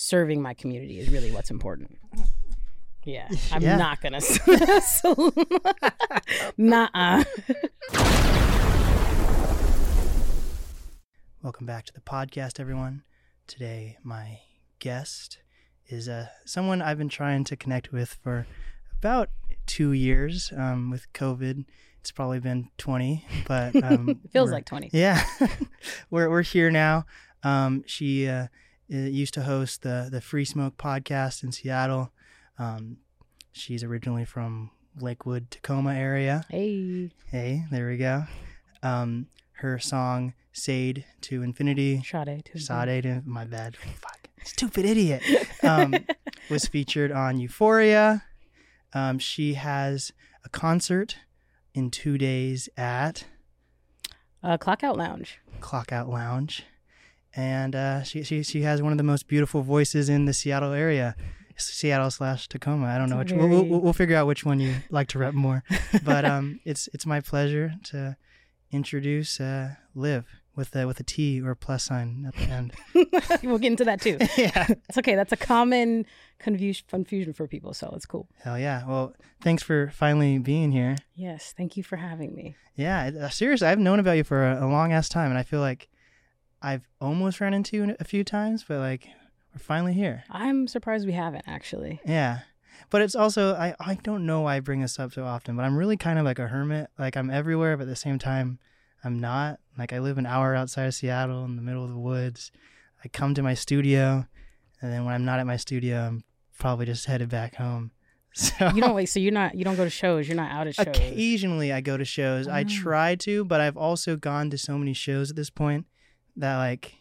serving my community is really what's important. Yeah, I'm not gonna nuh-uh. Welcome back to the podcast, everyone. Today, my guest is someone I've been trying to connect with for about 2 years. With COVID, it's probably been 20, but it feels like 20. Yeah, we're here now. She used to host the Free Smoke podcast in Seattle. She's originally from Lakewood, Tacoma area. Hey, there we go. Her song "Shade to Infinity." Shade to Infinity. My bad. Fuck. Stupid idiot. Was featured on Euphoria. She has a concert in 2 days at Clock Out Lounge. And she has one of the most beautiful voices in the Seattle area. Seattle/Tacoma. I don't know which. We'll figure out which one you like to rep more. But it's my pleasure to introduce Liv with a T or a plus sign at the end. We'll get into that too. Yeah, it's okay. That's a common confusion for people, so it's cool. Hell yeah! Well, thanks for finally being here. Yes, thank you for having me. Yeah, seriously, I've known about you for a long ass time, and I feel like I've almost run into you a few times, but like. Finally here. I'm surprised we haven't actually. Yeah, but it's also I don't know why I bring this up so often, but I'm really kind of like a hermit. Like I'm everywhere, but at the same time, I'm not. Like I live an hour outside of Seattle in the middle of the woods. I come to my studio, and then when I'm not at my studio, I'm probably just headed back home. So you don't wait. So you don't go to shows. You're not out at shows. Occasionally, I go to shows. Oh. I try to, but I've also gone to so many shows at this point that like.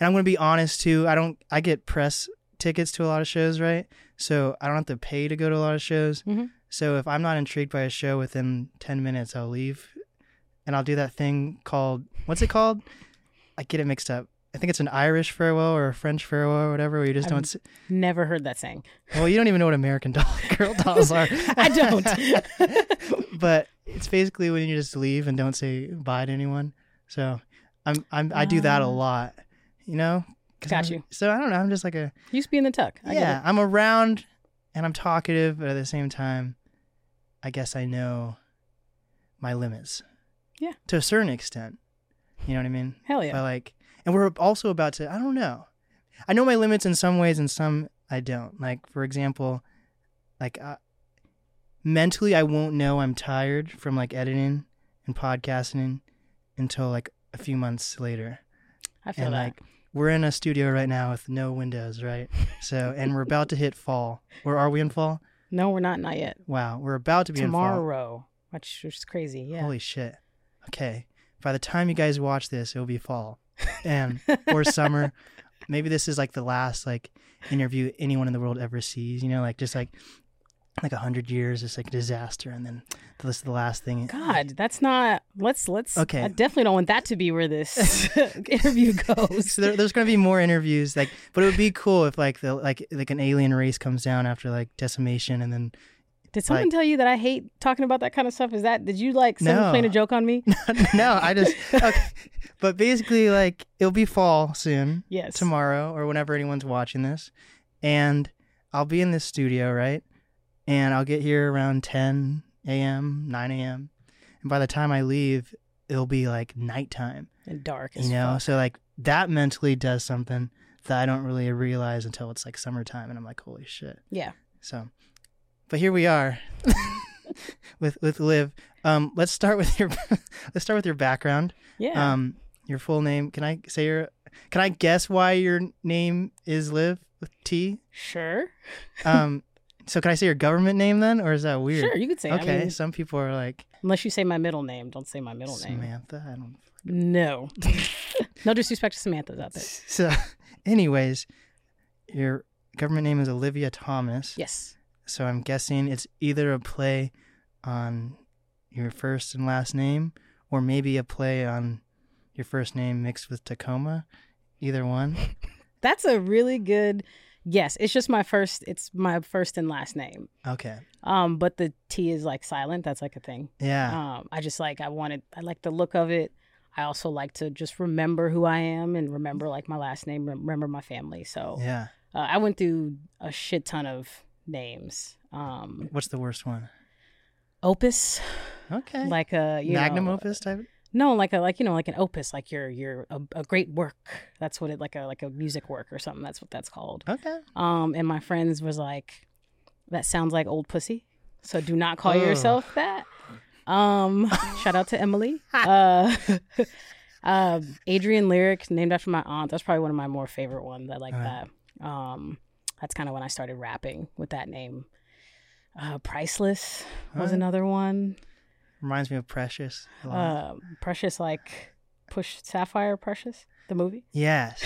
And I'm going to be honest, too. I get press tickets to a lot of shows, right? So I don't have to pay to go to a lot of shows. Mm-hmm. So if I'm not intrigued by a show within 10 minutes, I'll leave. And I'll do that thing called, what's it called? I get it mixed up. I think it's an Irish farewell or a French farewell or whatever. Where you just I've don't. Never heard that saying. Well, you don't even know what American Girl dolls are. I don't. But it's basically when you just leave and don't say bye to anyone. So I do that a lot. You know? Got you. So I don't know. I'm just like a... You used to be in the tuck. Yeah. I'm around and I'm talkative, but at the same time, I guess I know my limits. Yeah. To a certain extent. You know what I mean? Hell yeah. But like, and we're also about to... I don't know. I know my limits in some ways and some I don't. Like, for example, like mentally, I won't know I'm tired from like editing and podcasting until like a few months later. I feel like... We're in a studio right now with no windows, right? So, and we're about to hit fall. Or are we in fall? No, we're not yet. Wow, we're about to be in fall. Tomorrow, which is crazy, yeah. Holy shit. Okay, by the time you guys watch this, it'll be fall. Or summer. Maybe this is like the last like interview anyone in the world ever sees, you know, like just like 100 years, it's like a disaster, and then this is the last thing. God, that's not. Let's. Okay. I definitely don't want that to be where this interview goes. So there's going to be more interviews, like, but it would be cool if like the like an alien race comes down after like decimation, and then. Did someone tell you that I hate talking about that kind of stuff? Is that did you like someone playing a joke on me? No, I just. Okay. But basically, like it'll be fall soon. Yes. Tomorrow or whenever anyone's watching this, and I'll be in this studio, right? And I'll get here around 10 a.m., 9 a.m. And by the time I leave, it'll be like nighttime. And dark as fuck. You know, so like that mentally does something that I don't really realize until it's like summertime. And I'm like, holy shit. Yeah. So, but here we are with Liv. Let's start with your background. Yeah. Your full name. Can I say can I guess why your name is Liv with T? Sure. So can I say your government name then, or is that weird? Sure, you could say. Okay, I mean, some people are like, unless you say my middle name, don't say my middle name. Samantha, I don't. No, no disrespect to Samantha's out there. So, anyways, your government name is Olivia Thomas. Yes. So I'm guessing it's either a play on your first and last name, or maybe a play on your first name mixed with Tacoma. Either one. That's a really good. Yes, it's just my first and last name. Okay. But the T is like silent. That's like a thing. Yeah. I like the look of it. I also like to just remember who I am and remember like my last name, remember my family. So yeah, I went through a shit ton of names. What's the worst one? Opus. Okay. Like a magnum opus type. No, like an opus, like you're a great work. That's what it like a music work or something. That's what that's called. Okay. And my friends was like, that sounds like old pussy. So do not call yourself that. Shout out to Emily. Adrian Lyric, named after my aunt. That's probably one of my more favorite ones. I like that. That's kind of when I started rapping with that name. Priceless was another one. Reminds me of Precious. Precious, like Push Sapphire Precious, the movie? Yes.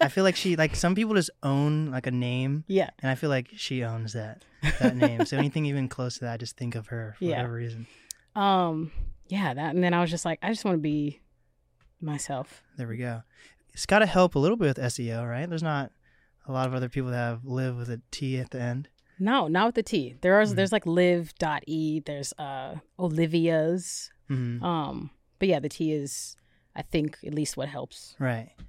I feel like she, like some people just own like a name. Yeah. And I feel like she owns that name. So anything even close to that, I just think of her for whatever reason. That, and then I was just like, I just want to be myself. There we go. It's got to help a little bit with SEO, right? There's not a lot of other people that have Liv with a T at the end. No, not with the T. There's like liv.e, there's Olivia's. Mm-hmm. But yeah, the T is, I think, at least what helps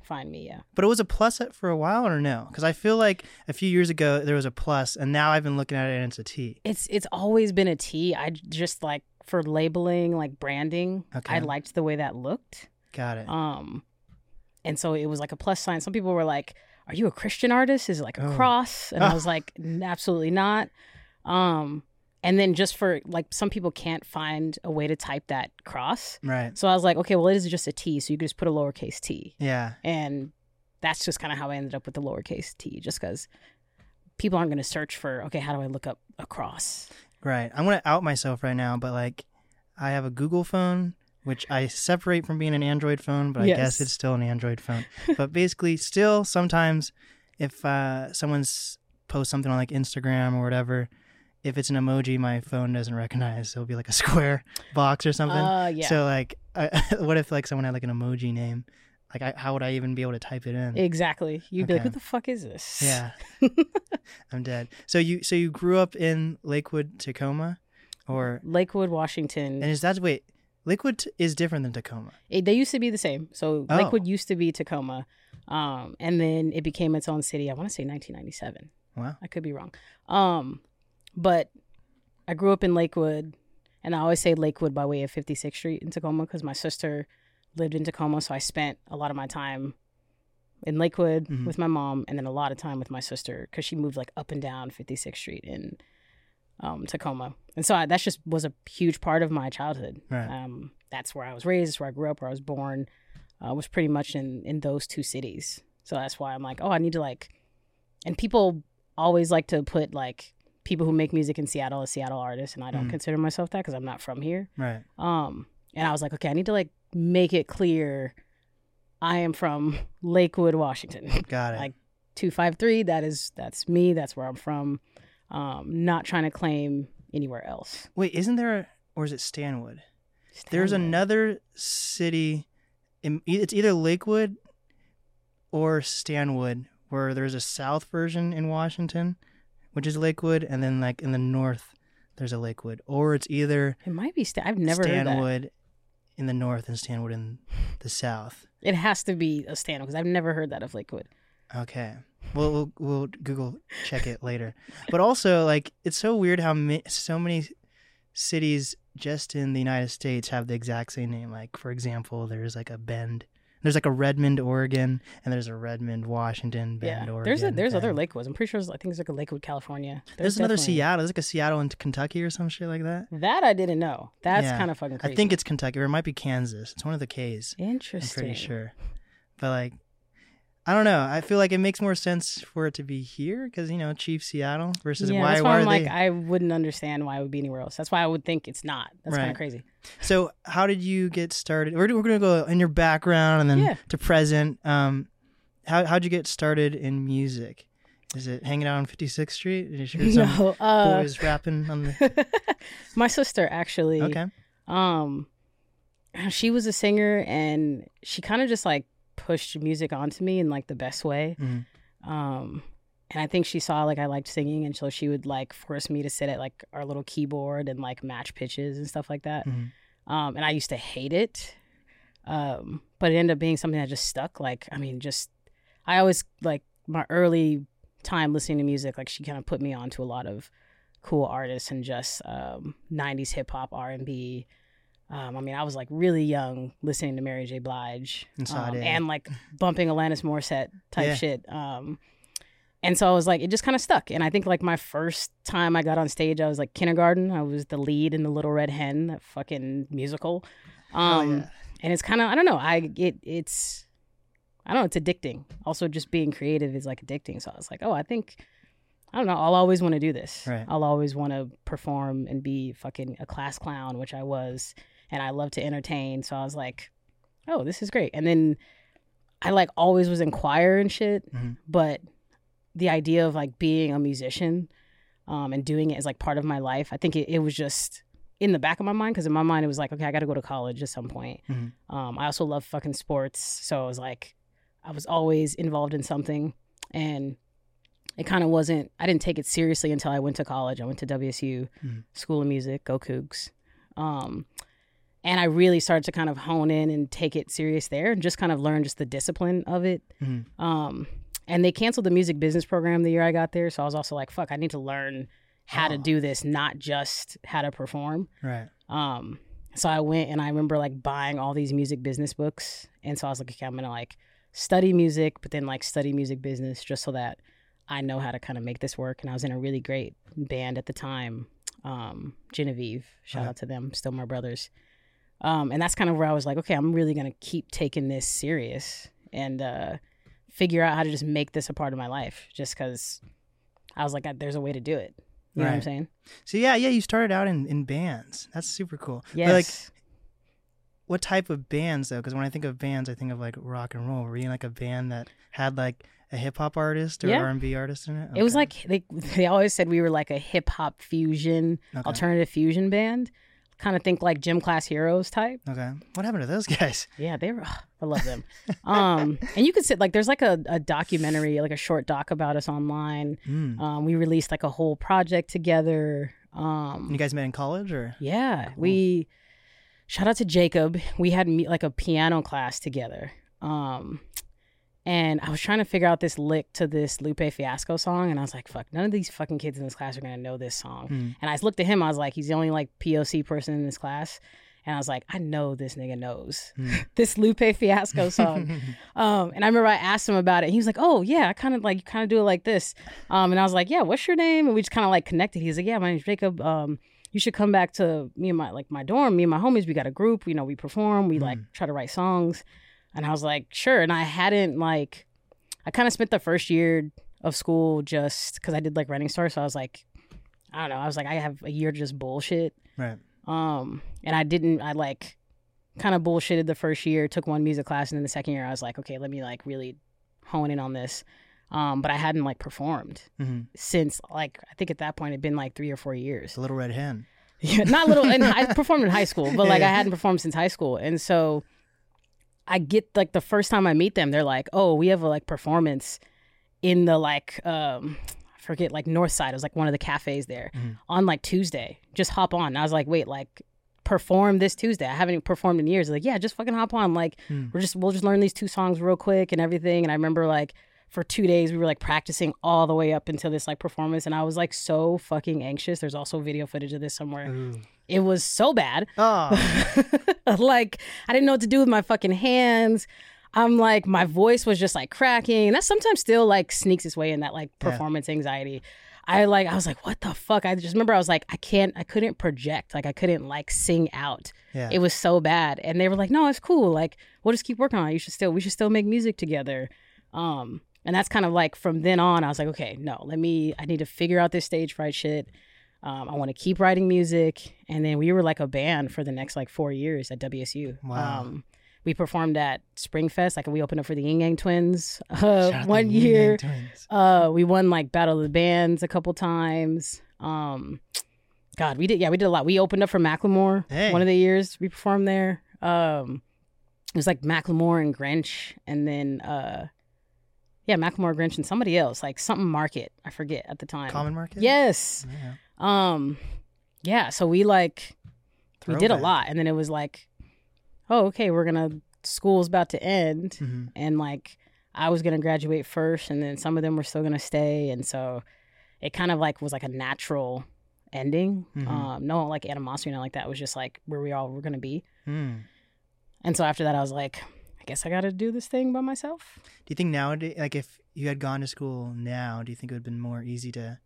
find me, yeah. But it was a plus for a while or no? Because I feel like a few years ago there was a plus and now I've been looking at it and it's a T. It's always been a T. I just like for labeling, like branding, okay. I liked the way that looked. Got it. And so it was like a plus sign. Some people were like, are you a Christian artist? Is it like a cross? And I was like, absolutely not. And then just for like, some people can't find a way to type that cross. Right. So I was like, okay, well, it is just a T. So you can just put a lowercase t. Yeah. And that's just kind of how I ended up with the lowercase t, just because people aren't going to search for, okay, how do I look up a cross? Right. I'm going to out myself right now, but like I have a Google phone, which I separate from being an Android phone, but I guess it's still an Android phone. But basically, still, sometimes if someone's posts something on like Instagram or whatever, if it's an emoji, my phone doesn't recognize. It'll be like a square box or something. So like, what if like someone had like an emoji name? Like, how would I even be able to type it in? Exactly. You'd be like, who the fuck is this? Yeah. I'm dead. So you grew up in Lakewood, Tacoma? Or Lakewood, Washington. And is that, wait... Lakewood is different than Tacoma. They used to be the same. So Lakewood used to be Tacoma. And then it became its own city. I want to say 1997. Wow. I could be wrong. But I grew up in Lakewood. And I always say Lakewood by way of 56th Street in Tacoma because my sister lived in Tacoma. So I spent a lot of my time in Lakewood with my mom and then a lot of time with my sister because she moved like up and down 56th Street in Tacoma. And so that just was a huge part of my childhood. Right. That's where I was raised, where I grew up, where I was born. I was pretty much in those two cities. So that's why I'm like, I need to like... And people always like to put like people who make music in Seattle as Seattle artists, and I don't consider myself that because I'm not from here. Right. And I was like, okay, I need to like make it clear I am from Lakewood, Washington. Got it. Like 253, that's me, that's where I'm from. Not trying to claim... anywhere else. Wait, isn't there, or is it Stanwood? There's another city, it's either Lakewood or Stanwood, where there's a south version in Washington, which is Lakewood, and then like in the north, there's a Lakewood. Or it's either I've never heard that. In the north and Stanwood in the south. It has to be a Stanwood, because I've never heard that of Lakewood. Okay. We'll Google check it later. But also, like, it's so weird how so many cities just in the United States have the exact same name. Like, for example, there's like a Bend. There's like a Redmond, Oregon, and there's a Redmond, Washington, Bend, Oregon. There's other Lakewoods. I'm pretty sure I think there's like a Lakewood, California. There's another Seattle. There's like a Seattle in Kentucky or some shit like that. That I didn't know. That's kind of fucking crazy. I think it's Kentucky, or it might be Kansas. It's one of the Ks. Interesting. I'm pretty sure. But like, I don't know. I feel like it makes more sense for it to be here because, you know, Chief Seattle versus why that's why I'm like, I wouldn't understand why it would be anywhere else. That's why I would think it's not. That's kind of crazy. So how did you get started? We're going to go in your background and then to present. How'd you get started in music? Is it hanging out on 56th Street? Did you hear some boys rapping on the... My sister, actually. Okay. She was a singer and she kind of just like pushed music onto me in like the best way. And I think she saw like I liked singing, and so she would like force me to sit at like our little keyboard and like match pitches and stuff like that. And I used to hate it. But it ended up being something that just stuck. Like, I mean, just, I always, like, my early time listening to music, like, she kind of put me on to a lot of cool artists and just 90s hip-hop, R&B. I mean, I was, like, really young listening to Mary J. Blige and, like, bumping Alanis Morissette type shit. And so I was like, it just kind of stuck. And I think, like, my first time I got on stage, I was, like, kindergarten. I was the lead in The Little Red Hen, that fucking musical. And it's kind of, I don't know, it's addicting. Also, just being creative is, like, addicting. So I was like, oh, I think, I don't know, I'll always want to do this. Right. I'll always want to perform and be fucking a class clown, which I was. And I love to entertain. So I was like, oh, this is great. And then I, like, always was in choir and shit. Mm-hmm. But the idea of, like, being a musician and doing it as, like, part of my life, I think it was just in the back of my mind, because in my mind it was like, okay, I got to go to college at some point. Mm-hmm. I also love fucking sports. So it was like, I was always involved in something. And it kind of wasn't, I didn't take it seriously until I went to college. I went to WSU, mm-hmm. School of Music, go Cougs. And I really started to kind of hone in and take it serious there and just kind of learn just the discipline of it. Mm-hmm. And they canceled the music business program the year I got there. So I was also like, fuck, I need to learn how to do this, not just how to perform. Right. So I went and I remember, like, buying all these music business books. And so I was like, okay, I'm going to, like, study music, but then, like, study music business just so that I know how to kind of make this work. And I was in a really great band at the time, Genevieve. Shout out to them, still my brothers. And that's kind of where I was like, okay, I'm really going to keep taking this serious and figure out how to just make this a part of my life, just because I was like, there's a way to do it. You know what I'm saying? So you started out in bands. That's super cool. Yes. But, like, what type of bands, though? Because when I think of bands, I think of, like, rock and roll. Were you in, like, a band that had, like, a hip-hop artist or R&B artist in it? Okay. It was like, they always said we were, like, a hip-hop fusion, alternative fusion band. Kind of think like Gym Class Heroes type. Okay. What happened to those guys? Yeah, they were, I love them. And you could sit, like, there's like a documentary, like a short doc about us online. Mm. We released like a whole project together. You guys met in college or? Yeah. Cool. We, shout out to Jacob. We had like a piano class together. And I was trying to figure out this lick to this Lupe Fiasco song. And I was like, fuck, none of these fucking kids in this class are going to know this song. Mm. And I looked at him. I was like, he's the only, like, POC person in this class. And I was like, I know this nigga knows this Lupe Fiasco song. And I remember I asked him about it. And he was like, oh, yeah, I kind of, like, you kind of do it like this. And I was like, yeah, what's your name? And we just kind of, like, connected. He's like, yeah, my name's Jacob. You should come back to me and my, like, my dorm. Me and my homies, we got a group. You know, we perform. We, like, try to write songs. And I was like, sure. And I hadn't, like, I kind of spent the first year of school just because I did, like, Running Star. So I was like, I don't know. I was like, I have a year to just bullshit. Right. And I didn't, I, like, kind of bullshitted the first year, took one music class. And then the second year I was like, okay, let me, like, really hone in on this. But I hadn't, like, performed since, like, I think at that point it'd been like 3 or 4 years. The Little Red Hen. Yeah, not little. And I performed in high school, but, like, I hadn't performed since high school. And so I get, like, the first time I meet them, they're like, oh, we have a, like, performance in the, like, I forget, like, North Side. It was, like, one of the cafes there on, like, Tuesday. Just hop on. And I was like, wait, like, perform this Tuesday. I haven't performed in years. They're like, yeah, just fucking hop on. Like, we'll just learn these 2 songs real quick and everything. And I remember, like, for 2 days we were, like, practicing all the way up until this, like, performance. And I was, like, so fucking anxious. There's also video footage of this somewhere. Ooh. It was so bad. Oh. Like, I didn't know what to do with my fucking hands. I'm like, my voice was just, like, cracking. And that sometimes still, like, sneaks its way in, that, like, performance anxiety. I was like, what the fuck? I just remember I was like, I couldn't project. Like, I couldn't, like, sing out. Yeah. It was so bad. And they were like, no, it's cool. Like, we'll just keep working on it. We should still make music together. And that's kind of, like, from then on, I was like, okay, no, I need to figure out this stage fright shit. I want to keep writing music. And then we were, like, a band for the next, like, 4 years at WSU. Wow. We performed at Springfest. Like, we opened up for the Ying Yang Twins 1 year. Twins. We won, like, Battle of the Bands a couple times. We did a lot. We opened up for Macklemore one of the years we performed there. It was, like, Macklemore and Grinch. And then, Macklemore, Grinch, and somebody else. Like, something Market. I forget at the time. Common Market? Yes. Yeah. So we did a lot, and then it was like, oh, okay, we're gonna school's about to end, mm-hmm. and like I was gonna graduate first, and then some of them were still gonna stay, and so it kind of like was like a natural ending. Mm-hmm. No like animosity or nothing like that. It was just like where we all were gonna be. Mm. And so after that, I was like, I guess I got to do this thing by myself. Do you think nowadays, like if you had gone to school now, do you think it would have been more easy to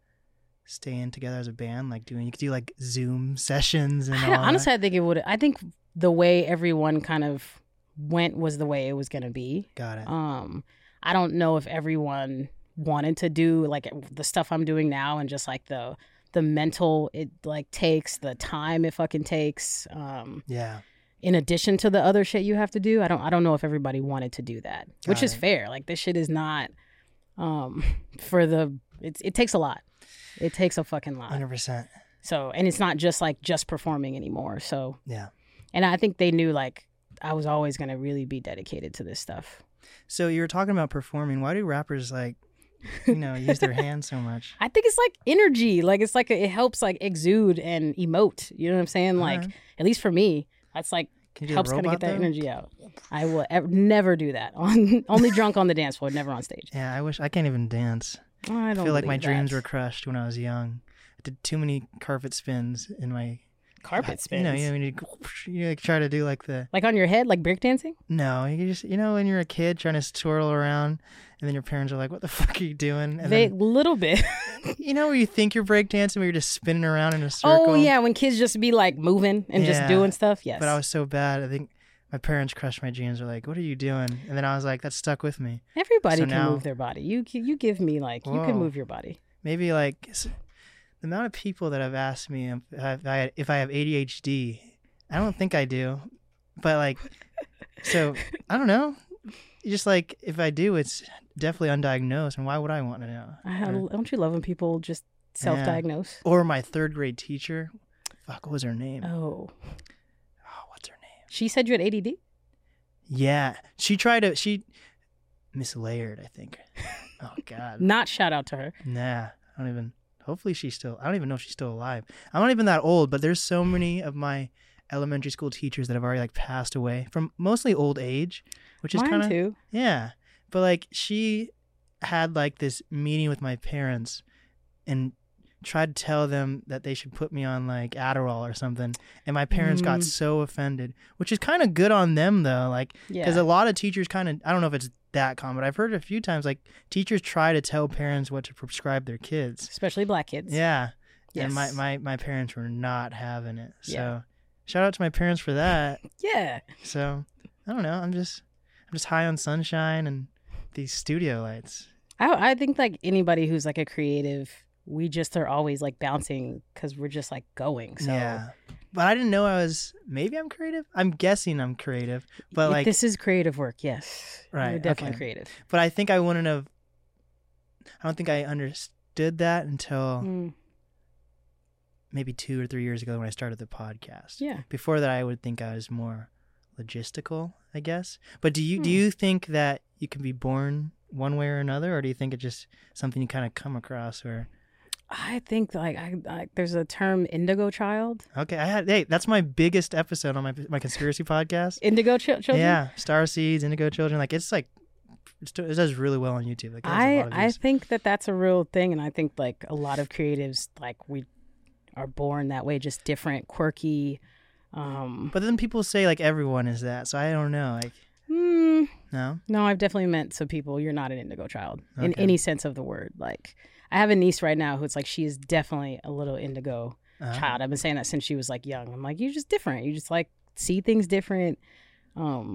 stay in together as a band? Like doing, you could do like Zoom sessions and all. Honestly, that? I think it would. I think the way everyone kind of went was the way it was going to be. Got it. I don't know if everyone wanted to do like the stuff I'm doing now and just like the mental it like takes, the time it fucking takes. Yeah. In addition to the other shit you have to do, I don't know if everybody wanted to do that, which is fair. Like this shit is not it takes a lot. It takes a fucking lot. 100%. So, and it's not just like just performing anymore. So yeah. And I think they knew like I was always going to really be dedicated to this stuff. So you were talking about performing. Why do rappers like, you know, use their hands so much? I think it's like energy. Like it's like, it helps like exude and emote. You know what I'm saying? Like at least for me. That's like helps kind of get that energy out. I will never do that. Only drunk on the dance floor, never on stage. Yeah, I can't even dance. I feel like my dreams were crushed when I was young. I did too many carpet spins in my spins. You try to do like the on your head, like break dancing. No, you just when you're a kid trying to twirl around, and then your parents are like, "What the fuck are you doing?" And a little bit. You know where you think you're break dancing, where you're just spinning around in a circle. Oh yeah, when kids just be like moving and just doing stuff. Yes. But I was so bad. I think my parents crushed my dreams. Were like, "What are you doing?" And then I was like, "That stuck with me." Everybody move their body. You give me like you can move your body. Maybe like. The amount of people that have asked me if I have ADHD, I don't think I do, but like, so I don't know. Just like if I do, it's definitely undiagnosed, and why would I want to know? Don't you love when people just self-diagnose? Yeah. Or my third grade teacher, what was her name? Oh, what's her name? She said you had ADD? Yeah, she tried to. She mislayered, I think. Oh God. Not shout out to her. Nah, I don't even. Hopefully I don't even know if she's still alive. I'm not even that old, but there's so many of my elementary school teachers that have already like passed away from mostly old age, which is kind of, yeah. But like she had like this meeting with my parents and tried to tell them that they should put me on like Adderall or something. And my parents got so offended, which is kind of good on them though. Like, because a lot of teachers kind of, I don't know if it's that common, but I've heard a few times like teachers try to tell parents what to prescribe their kids, especially black kids. Yeah. Yes. And my parents were not having it. So shout out to my parents for that. Yeah. So I don't know. I'm just high on sunshine and these studio lights. I think like anybody who's like a creative, we just are always like bouncing because we're just like going. So. Yeah. But I didn't know maybe I'm creative. I'm guessing I'm creative, but like this is creative work. Yes. Right. You're definitely creative. But I think I don't think I understood that until maybe 2 or 3 years ago when I started the podcast. Yeah. Before that, I would think I was more logistical, I guess. But do you think that you can be born one way or another, or do you think it's just something you kind of come across or... I think like there's a term, indigo child. Okay, that's my biggest episode on my conspiracy podcast. Indigo children. Yeah, star seeds, indigo children. Like it does really well on YouTube. Like I think that that's a real thing, and I think like a lot of creatives like we are born that way, just different, quirky. But then people say like everyone is that, so I don't know. Like no, I've definitely met some people. You're not an indigo child in any sense of the word, like. I have a niece right now who's like, she is definitely a little indigo child. I've been saying that since she was like young. I'm like, you're just different. You just like see things different. Some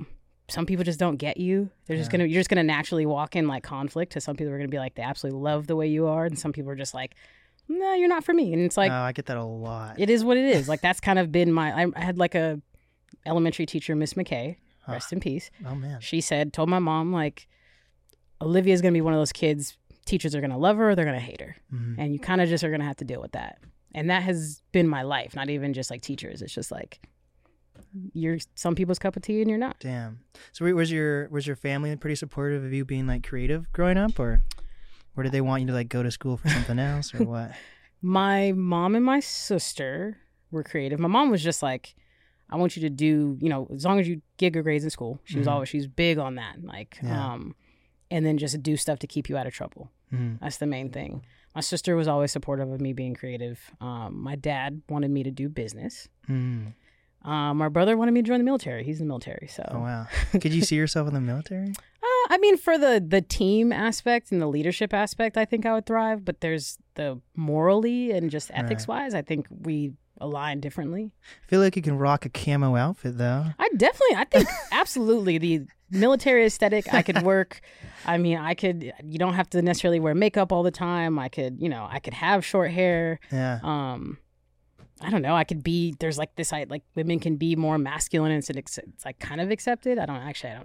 people just don't get you. They're just you're just gonna naturally walk in like conflict. To some people are gonna be like, they absolutely love the way you are, and some people are just like, no, you're not for me. And it's like, I get that a lot. It is what it is. Like that's kind of been I had like a elementary teacher, Miss McKay, rest in peace. Oh man. She told my mom like, Olivia's gonna be one of those kids. Teachers are going to love her or they're going to hate her. Mm-hmm. And you kind of just are going to have to deal with that. And that has been my life, not even just like teachers. It's just like you're some people's cup of tea and you're not. Damn. So was your family pretty supportive of you being like creative growing up, or did they want you to like go to school for something else or what? My mom and my sister were creative. My mom was just like, I want you to do, you know, as long as you get good grades in school. She was always, she's big on that. Like, and then just do stuff to keep you out of trouble. That's the main thing. My sister was always supportive of me being creative. My dad wanted me to do business. My brother wanted me to join the military. He's in the military, so. Oh, wow. Could you see yourself in the military? I mean, for the team aspect and the leadership aspect, I think I would thrive. But there's the morally and just ethics-wise, I think we align differently. I feel like you can rock a camo outfit, though. I think absolutely the military aesthetic, I could work. I mean, you don't have to necessarily wear makeup all the time. I could have short hair. Yeah. I don't know. Women can be more masculine and it's like kind of accepted. I don't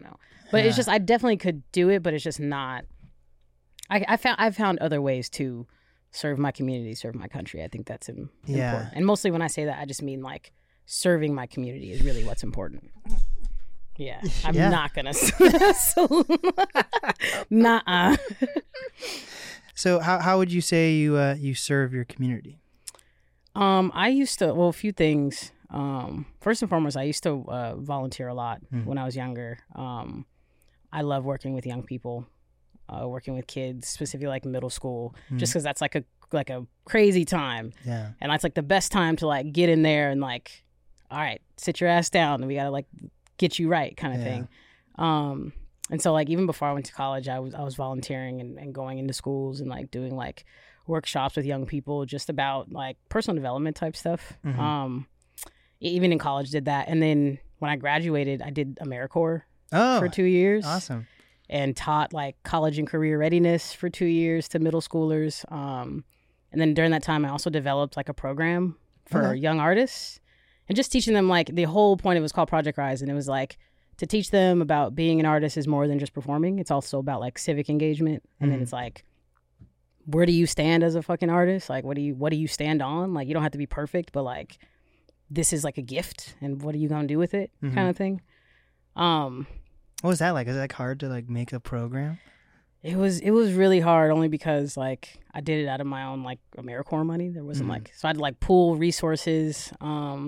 know. But it's just, I definitely could do it, but it's just not, I've found other ways to serve my community, serve my country. I think that's important. And mostly when I say that, I just mean like serving my community is really what's important. Yeah. I'm not going to. Nuh-uh. So how would you say you serve your community? A few things. First and foremost, I used to volunteer a lot when I was younger. I love working with young people, working with kids, specifically like middle school, just because that's like a crazy time. Yeah. And that's like the best time to like get in there and like, all right, sit your ass down and we got to like get you right kind of thing. And so like even before I went to college, I was volunteering and going into schools and like doing like workshops with young people just about like personal development type stuff. Even in college did that. And then when I graduated, I did AmeriCorps for 2 years. Awesome. And taught like college and career readiness for 2 years to middle schoolers. And then during that time, I also developed like a program for young artists and just teaching them like the whole point of it was called Project Rise. And it was like to teach them about being an artist is more than just performing. It's also about like civic engagement. And then it's like, where do you stand as a fucking artist? Like, what do you stand on? Like, you don't have to be perfect, but like, this is like a gift, and what are you gonna do with it? Kind of thing. What was that like? Is it like hard to like make a program? It was really hard, only because like I did it out of my own like AmeriCorps money. There wasn't so I had to like pool resources. I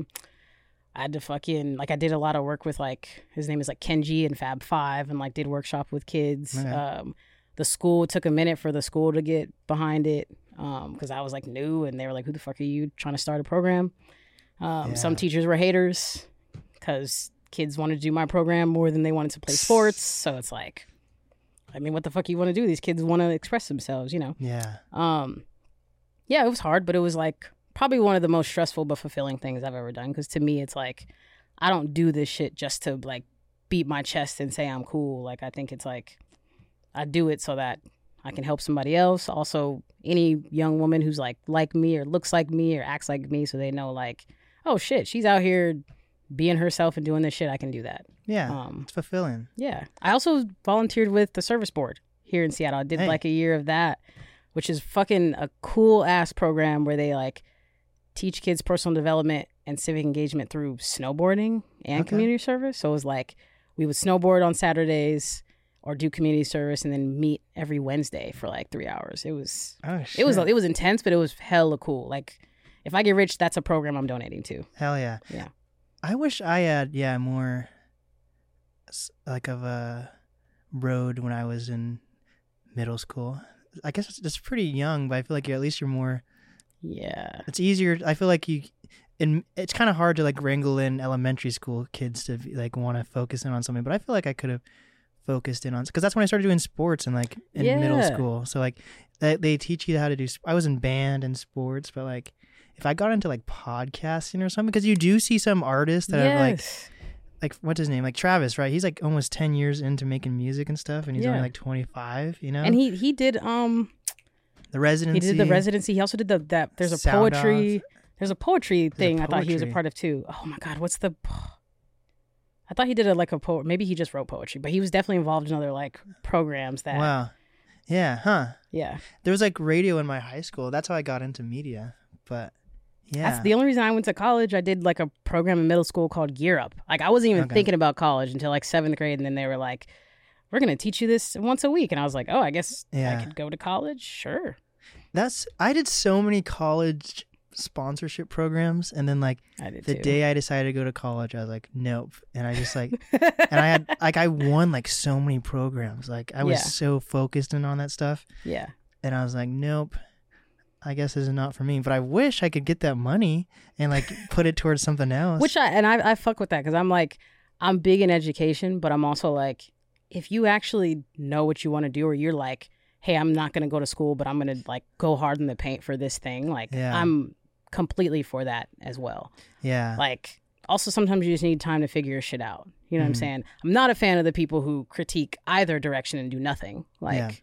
had to fucking like I did a lot of work with like his name is like Kenji and Fab Five, and like did workshop with kids. Okay. The school took a minute for the school to get behind it because I was like new and they were like, who the fuck are you trying to start a program? Some teachers were haters because kids wanted to do my program more than they wanted to play sports. So it's like, I mean, what the fuck you want to do? These kids want to express themselves, you know? Yeah. It was hard, but it was like probably one of the most stressful but fulfilling things I've ever done because to me it's like I don't do this shit just to like beat my chest and say I'm cool. Like I think it's like I do it so that I can help somebody else. Also, any young woman who's like me or looks like me or acts like me so they know like, oh shit, she's out here being herself and doing this shit, I can do that. Yeah, it's fulfilling. Yeah. I also volunteered with the service board here in Seattle. I did like a year of that, which is fucking a cool ass program where they like teach kids personal development and civic engagement through snowboarding and community service. So it was like we would snowboard on Saturdays or do community service and then meet every Wednesday for like 3 hours. It was intense, but it was hella cool. Like if I get rich, that's a program I'm donating to. Hell yeah. Yeah. I wish I had more like of a road when I was in middle school. I guess it's pretty young, but I feel like you're more. Yeah. It's easier. I feel like it's kind of hard to like wrangle in elementary school kids to like want to focus in on something, but I feel like I could have focused in on, because that's when I started doing sports and like in middle school. So like they teach you how to do. I was in band and sports, but like if I got into like podcasting or something, because you do see some artists that are like what's his name, like Travis, right? He's like almost 10 years into making music and stuff, and he's only like 25, you know. And he did the residency. He also did that. There's a Sound poetry. Off. There's a poetry thing. I thought he was a part of too. Oh my God, what's the? I thought he did a poet. Maybe he just wrote poetry, but he was definitely involved in other like programs that. Wow. Yeah. Huh. Yeah. There was like radio in my high school. That's how I got into media. But yeah, that's the only reason I went to college. I did like a program in middle school called Gear Up. Like I wasn't even thinking about college until like 7th grade. And then they were like, we're going to teach you this once a week. And I was like, oh, I guess I could go to college. Sure. I did so many college sponsorship programs, and then like the day I decided to go to college, I was like, nope. And I just like and I had like I won like so many programs, like I was so focused in on that stuff, and I was like, nope, I guess this is not for me. But I wish I could get that money and like put it towards something else, which I fuck with that, because I'm like, I'm big in education, but I'm also like, if you actually know what you want to do, or you're like, hey, I'm not going to go to school, but I'm going to like go hard in the paint for this thing, like I'm completely for that as well. Yeah. Like, also sometimes you just need time to figure your shit out. You know what I'm saying? I'm not a fan of the people who critique either direction and do nothing. Like,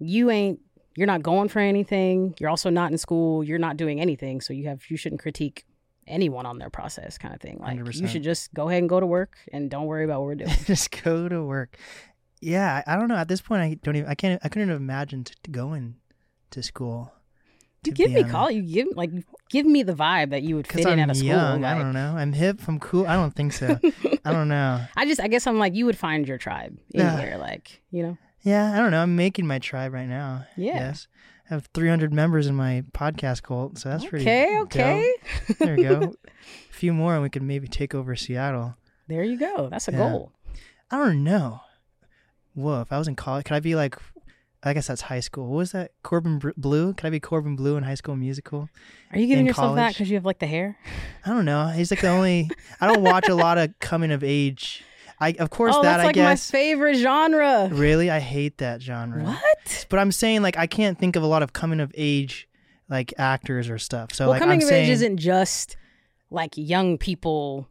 you're not going for anything. You're also not in school. You're not doing anything. So you shouldn't critique anyone on their process, kind of thing. Like, 100%. You should just go ahead and go to work and don't worry about what we're doing. Just go to work. Yeah. I don't know. At this point, I couldn't have imagined going to school. You give me college. You give me the vibe that you would fit in at a school. Like, I don't know. I'm hip. I'm cool. I don't think so. I don't know. I guess I'm like, you would find your tribe anywhere, like, you know. Yeah, I don't know. I'm making my tribe right now. Yeah. Yes. I have 300 members in my podcast cult, so that's pretty dope. There we go. A few more and we could maybe take over Seattle. There you go. That's a goal. I don't know. Whoa, if I was in college, could I be like, I guess that's high school. What was that? Corbin Blue? Could I be Corbin Blue in High School Musical? Are you giving yourself that because you have like the hair? I don't know. He's like the only. I don't watch a lot of coming of age. I guess. Oh, that's like my favorite genre. Really? I hate that genre. What? But I'm saying like I can't think of a lot of coming of age like actors or stuff. So coming of age isn't just like young people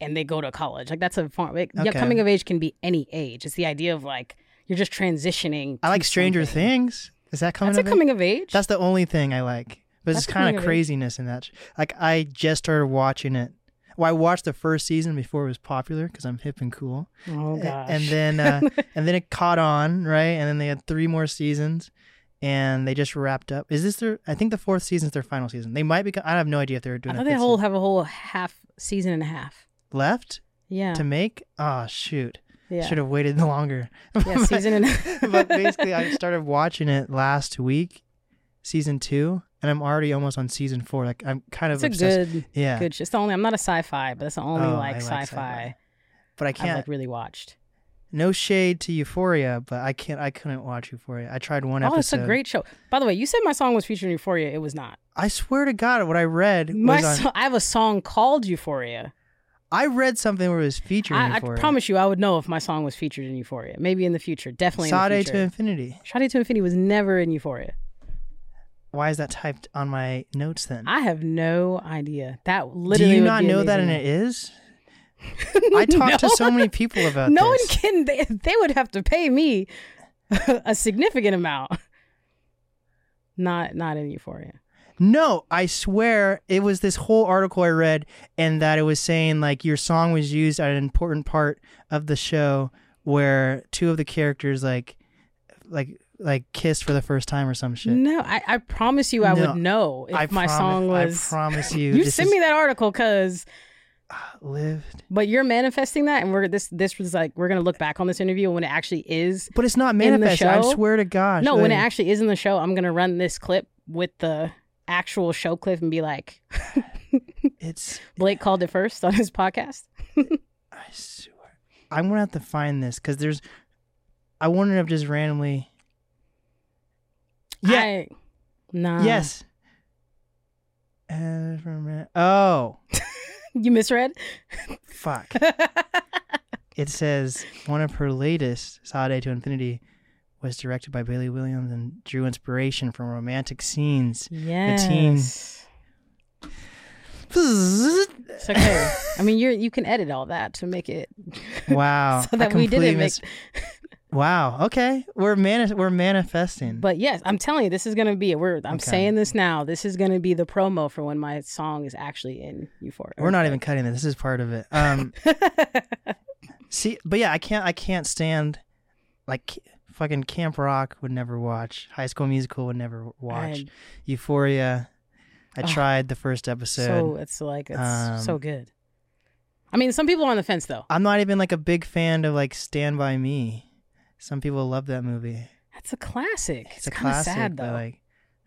and they go to college. Like that's a form. Coming of age can be any age. It's the idea of like. You're just transitioning. I like Stranger Things. Is that coming of age? That's a coming of age. That's the only thing I like. But it's kind of craziness in that. Like, I just started watching it. Well, I watched the first season before it was popular because I'm hip and cool. Oh, gosh. And then it caught on, right? And then they had 3 more seasons, and they just wrapped up. Is this their... I think the 4th season is their final season. They might be... I have no idea if they're doing it. I thought they have a whole half season and a half. Left? Yeah. To make? Oh, shoot. Yeah. Should have waited longer. Yeah, season but basically, I started watching it last week, season 2, and I'm already almost on season 4. Like I'm kind of obsessed. It's a good, good. It's the only. I'm not a sci-fi, but it's the only sci-fi. But I can't I've, like, really watched. No shade to Euphoria, but I can't. I couldn't watch Euphoria. I tried one episode. Oh, it's a great show. By the way, you said my song was featured in Euphoria. It was not. I swear to God, what I read. I have a song called Euphoria. I read something where it was featured in Euphoria. I promise you I would know if my song was featured in Euphoria. Maybe in the future. Definitely in the future. Shade to Infinity. Shade to Infinity was never in Euphoria. Why is that typed on my notes then? I have no idea. That literally. Do you not know that and it is? I talked to so many people about this. No one can. They would have to pay me a significant amount. Not in Euphoria. No, I swear it was this whole article I read, and that it was saying like your song was used at an important part of the show where 2 of the characters like kissed for the first time or some shit. No, I promise you would know if my song was. I promise you. You send me that article because. Lived. But you're manifesting that, and this was like we're gonna look back on this interview when it actually is. But it's not manifested. I swear to gosh. No, when it actually is in the show, I'm gonna run this clip with the. Actual show clip and be like it's Blake called it first on his podcast. I swear I'm gonna have to find this because I wouldn't have just randomly yes oh you misread fuck it says one of her latest Sade to Infinity was directed by Bailey Williams and drew inspiration from romantic scenes. Yes. The team. It's okay. I mean, you can edit all that to make it. Wow. So that we didn't make. Wow. Okay. We're manifesting. But yes, I'm telling you, this is going to be it. I'm saying this now. This is going to be the promo for when my song is actually in Euphoria. We're not even cutting this. This is part of it. See, but yeah, I can't stand like. Fucking Camp Rock would never watch. High School Musical would never watch. Euphoria, I tried the first episode. So it's so good. I mean, some people are on the fence though. I'm not even like a big fan of like Stand By Me. Some people love that movie. That's a classic. It's kind of sad though. Like,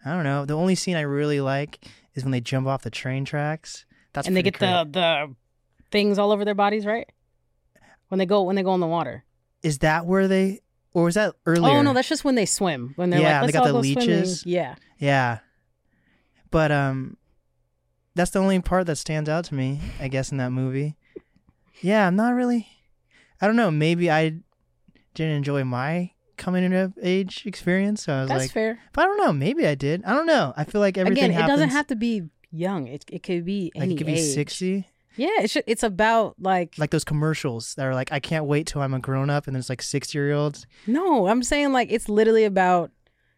I don't know. The only scene I really like is when they jump off the train tracks. That's and they get the things all over their bodies, right? When they go in the water. Is that where they, or was that earlier? Oh no, that's just when they swim. When they're like, let's they got all the leeches. Swimming. Yeah. Yeah. But that's the only part that stands out to me, I guess, in that movie. Yeah, I'm not really. I don't know. Maybe I didn't enjoy my coming of age experience. So I was that's fair. But I don't know. Maybe I did. I don't know. I feel like everything happens. Again, it doesn't have to be young. It could be any age. It could be 60. Yeah, it's about like those commercials that are like, I can't wait till I'm a grown up, and there's like 60-year-olds. No, I'm saying like it's literally about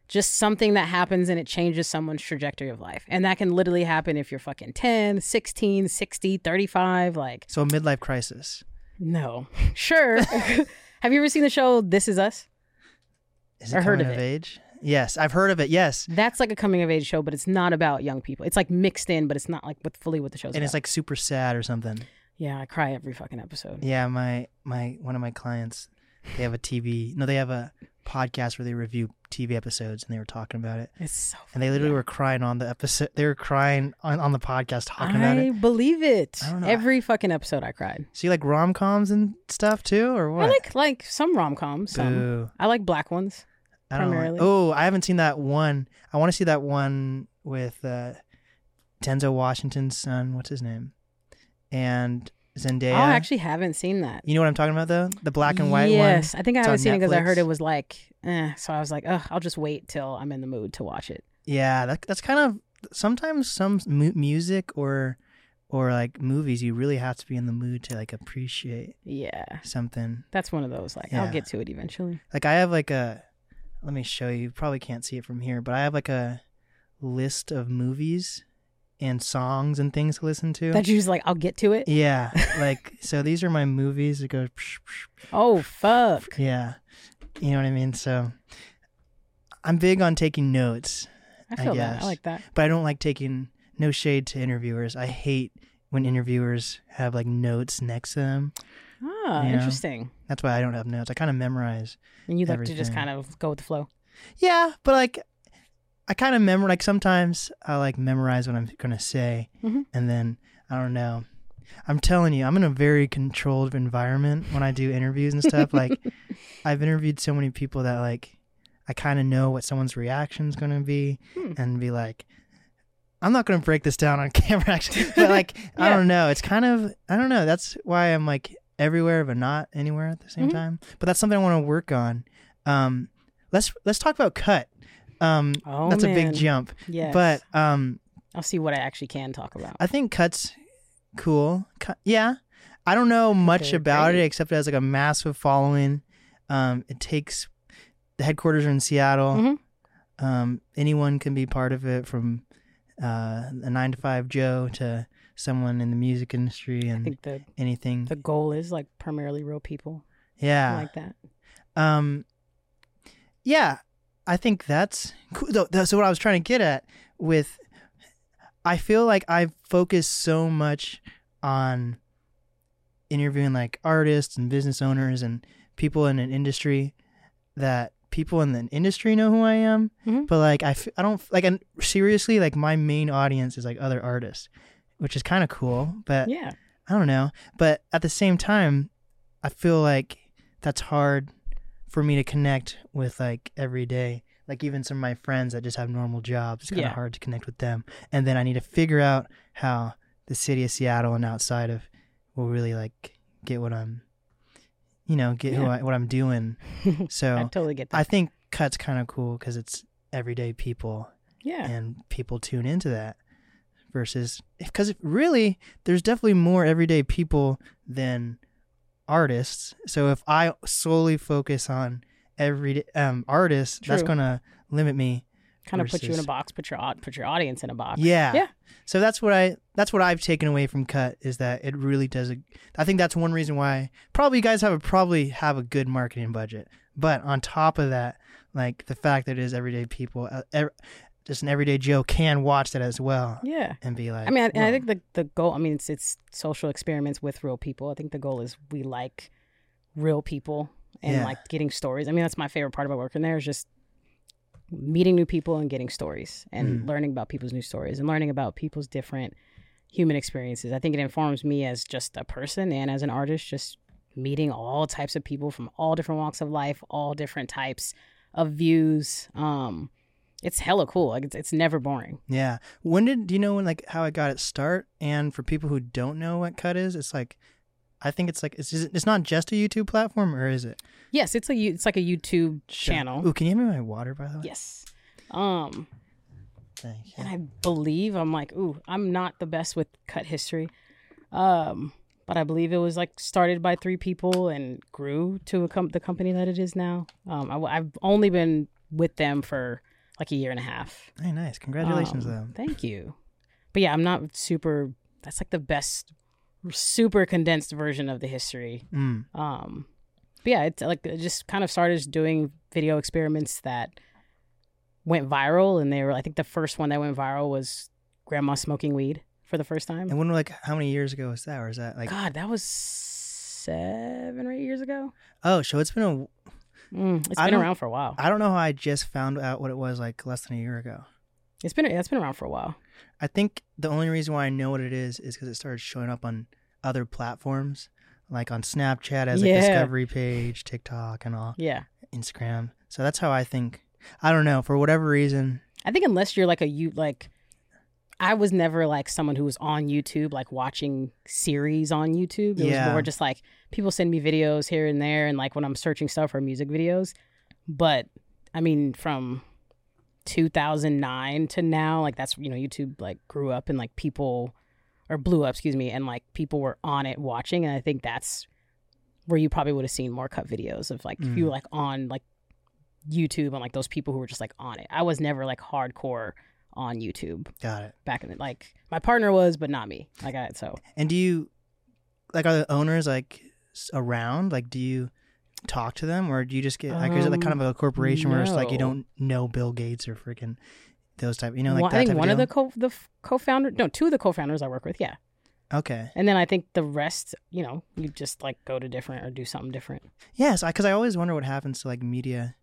just something that happens and it changes someone's trajectory of life. And that can literally happen if you're fucking 10, 16, 60, 35, like. So a midlife crisis. No. Sure. Have you ever seen the show This Is Us? Is it coming of age? Yes, I've heard of it. Yes, that's like a coming of age show, but it's not about young people. It's like mixed in, but it's not like fully what the show's about. And it's like super sad or something. Yeah, I cry every fucking episode. Yeah, my one of my clients, they have a TV. No, they have a podcast where they review TV episodes, and they were talking about it. It's so funny. And they literally were crying on the episode. They were crying on the podcast talking about it. I believe it. I don't know. Every fucking episode I cried. So you like rom-coms and stuff too, or what? I like some rom-coms. Some. I like black ones. I don't primarily. Oh, I haven't seen that one. I want to see that one with Denzel Washington's son. What's his name? And Zendaya. I actually haven't seen that. You know what I'm talking about, though? The black and white one? Yes. I think I haven't seen it because I heard it was like, so I was like, ugh, I'll just wait till I'm in the mood to watch it. Yeah, that's kind of, sometimes some music or like movies, you really have to be in the mood to like appreciate something. That's one of those, like, I'll get to it eventually. Like I have like a, let me show you. You probably can't see it from here, but I have like a list of movies and songs and things to listen to. That you're just like, I'll get to it? Yeah. Like, so these are my movies that go... Oh, fuck. Yeah. You know what I mean? So I'm big on taking notes, I guess. That. I like that. But I don't like taking... No shade to interviewers. I hate when interviewers have like notes next to them. Ah, you know? Interesting. That's why I don't have notes. I kind of memorize. And you like everything. To just kind of go with the flow. Yeah, but like I kind of memorize. Like sometimes I like memorize what I'm gonna say, and then I don't know. I'm telling you, I'm in a very controlled environment when I do interviews and stuff. Like I've interviewed so many people that like I kind of know what someone's reaction's gonna be, and be like. I'm not going to break this down on camera, actually. But, like, I don't know. It's kind of, I don't know. That's why I'm, like, everywhere but not anywhere at the same time. But that's something I want to work on. Let's talk about cut. That's a big jump. Yes. But I'll see what I actually can talk about. I think cut's cool. Yeah. I don't know much about it except it has, like, a massive following. It takes, the headquarters are in Seattle. Anyone can be part of it from... a 9-to-5 Joe to someone in the music industry and I think anything. The goal is like primarily real people. Yeah. Like that. Yeah, I think that's cool. So what I was trying to get at with, I feel like I focus so much on interviewing like artists and business owners and people in an industry that people in the industry know who I am, but like I don't like I seriously like my main audience is like other artists, which is kind of cool. But yeah, I don't know. But at the same time, I feel like that's hard for me to connect with like every day. Like even some of my friends that just have normal jobs, it's kind of hard to connect with them. And then I need to figure out how the city of Seattle and outside of will really like get what I'm. You know, get what I'm doing. So I totally get that. I think cut's kind of cool because it's everyday people. Yeah. And people tune into that versus because really there's definitely more everyday people than artists. So if I solely focus on everyday artists, that's going to limit me. Kind of put you in a box, put your audience in a box. Yeah. Yeah. So that's what I've taken away from Cut is that it really does. I think that's one reason why probably you guys have a good marketing budget. But on top of that, like the fact that it is everyday people, just an everyday Joe can watch that as well. Yeah. And be like, I mean, I think the goal, I mean, it's social experiments with real people. I think the goal is we like real people and like getting stories. I mean, that's my favorite part about working there is just meeting new people and getting stories and learning about people's new stories and learning about people's different human experiences. I think it informs me as just a person and as an artist, just meeting all types of people from all different walks of life, all different types of views. It's hella cool. Like it's never boring. Yeah. Do you know how it got its start? And for people who don't know what Cut is, it's like, I think it's like, it's not just a YouTube platform, or is it? Yes, it's like a YouTube channel. Ooh, can you hand me my water, by the way? Yes. Thank you. And I believe, I'm not the best with Cut history. But I believe it was like started by three people and grew to the company that it is now. I've only been with them for like a year and a half. Hey, nice. Congratulations, though. Thank you. But yeah, I'm not super, that's like the best, super condensed version of the history. But yeah, it's like, it just kind of started doing video experiments that went viral. And I think the first one that went viral was grandma smoking weed for the first time. And when, like, how many years ago was that? Or is that like, God, that was 7 or 8 years ago. Oh, so it's been a... it's been around for a while. I don't know how I just found out what it was like less than a year ago. It's been around for a while. I think the only reason why I know what it is because it started showing up on other platforms, like on Snapchat as a discovery page, TikTok and all. Yeah. Instagram. So that's how I think. I don't know. For whatever reason. I think unless you're I was never like someone who was on YouTube, like watching series on YouTube. It was more just like people send me videos here and there, and like when I'm searching stuff for music videos. But I mean, from 2009 to now, like that's, YouTube like grew up and like blew up, and like people were on it watching. And I think that's where you probably would have seen more Cut videos of like if you were like on like YouTube and like those people who were just like on it. I was never like hardcore on YouTube. Got it. Back in the, like my partner was, but not me. Like I so. And do you like are the owners like around? Like do you talk to them, or do you just get like is it like kind of a corporation where it's like you don't know Bill Gates or freaking those type? I think one of the co-founder, no, two of the co-founders I work with. Yeah. Okay. And then I think the rest, you just like go to different or do something different. Yes, because I always wonder what happens to like media.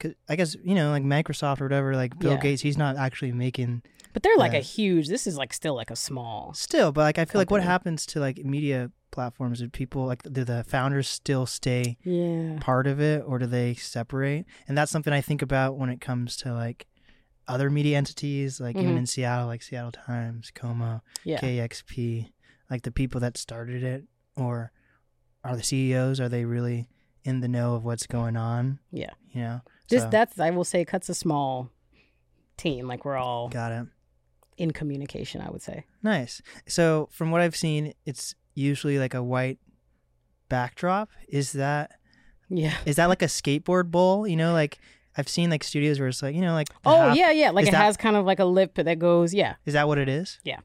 Cause I guess, like Microsoft or whatever, like Bill Gates, he's not actually making... But they're like a huge... This is like still like a small... Still, but like I feel company. Like what happens to like media platforms? Do people, like do the founders still stay part of it, or do they separate? And that's something I think about when it comes to like other media entities, like even in Seattle, like Seattle Times, Tacoma, KXP, like the people that started it, or are the CEOs, are they really in the know of what's going on? Yeah. I will say Cut's a small team. Like we're all got it in communication, I would say. Nice. So from what I've seen, it's usually like a white backdrop. Is that like a skateboard bowl? Like I've seen like studios where it's like, like, like it has kind of like a lip that goes, Is that what it is? Yeah.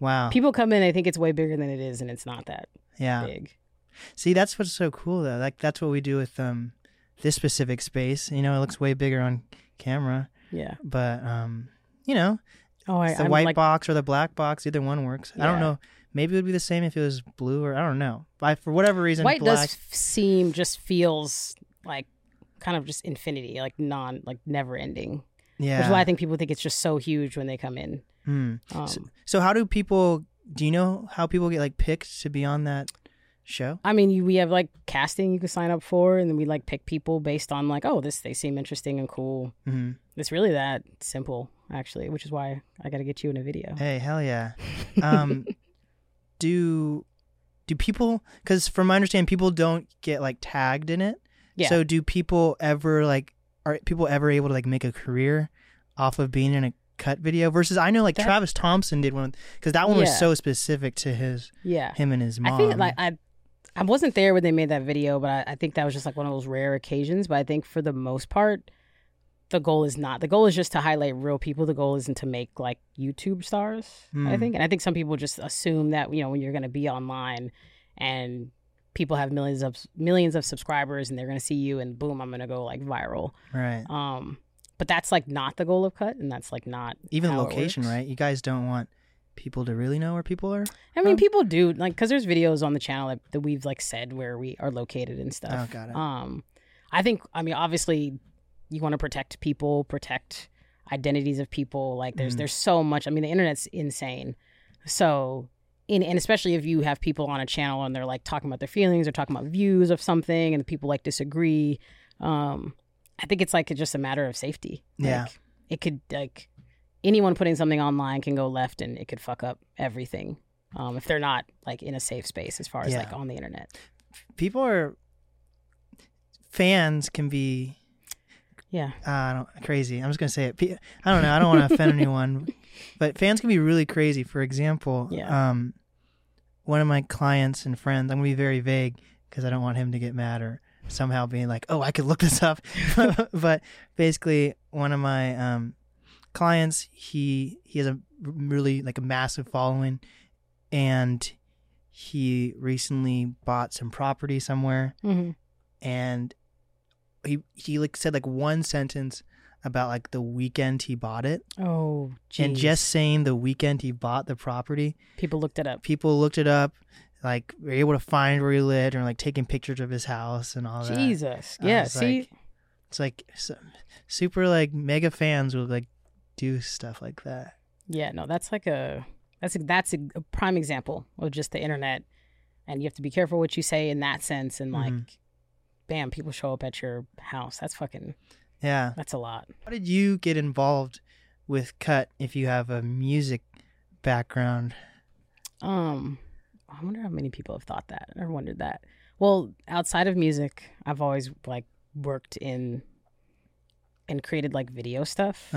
Wow. People come in, they think it's way bigger than it is, and it's not that big. See, that's what's so cool though. Like that's what we do with this specific space, it looks way bigger on camera. Yeah. But, the white box or the black box, either one works. Yeah. I don't know. Maybe it would be the same if it was blue, or I don't know. For whatever reason, white black does feels like kind of just infinity, like never ending. Yeah. Which is why I think people think it's just so huge when they come in. So how do people, people get like picked to be on that show? I mean, we have like casting you can sign up for, and then we like pick people based on like, they seem interesting and cool. Mm-hmm. It's really that simple, actually, which is why I got to get you in a video. Hey, hell yeah. Do people, because from my understanding, people don't get like tagged in it. Yeah. So do people ever are people ever able to like make a career off of being in a Cut video versus I know like that, Travis Thompson did one, because that one was so specific to his him and his mom. I think I wasn't there when they made that video, but I think that was just like one of those rare occasions. But I think for the most part, the goal is just to highlight real people. The goal isn't to make like YouTube stars, I think. And I think some people just assume that, when you're going to be online and people have millions of subscribers and they're going to see you and boom, I'm going to go like viral. Right. But that's like not the goal of Cut, and that's like not even the location, right? You guys don't want people to really know where people are. I mean, people do, like, because there's videos on the channel that we've like said where we are located and stuff. Oh, got it. I think, obviously, you want to protect people, protect identities of people. Like there's so much. I mean, the internet's insane. So, and especially if you have people on a channel and they're like talking about their feelings or talking about views of something and the people like disagree. I think it's like just a matter of safety. Like, yeah. It could, like, anyone putting something online can go left and it could fuck up everything. If they're not like in a safe space as far as like on the internet. Fans can be crazy. I'm just going to say it. I don't know. I don't want to offend anyone, but fans can be really crazy. For example, one of my clients and friends, I'm going to be very vague because I don't want him to get mad or somehow being like, oh, I could look this up. But basically one of my clients, he has a really like a massive following, and he recently bought some property somewhere, and he like said like one sentence about like the weekend he bought it. Oh, geez. And just saying the weekend he bought the property, people looked it up, like were able to find where he lived and like taking pictures of his house and all that. Jesus, yeah. See, it's like super like mega fans will like do stuff like that. Yeah, no, that's like a prime example of just the internet, and you have to be careful what you say in that sense. And like, bam, people show up at your house. That's fucking, yeah, that's a lot. How did you get involved with Cut if you have a music background? I wonder how many people have thought that or wondered that. Well, outside of music, I've always like worked in and created like video stuff.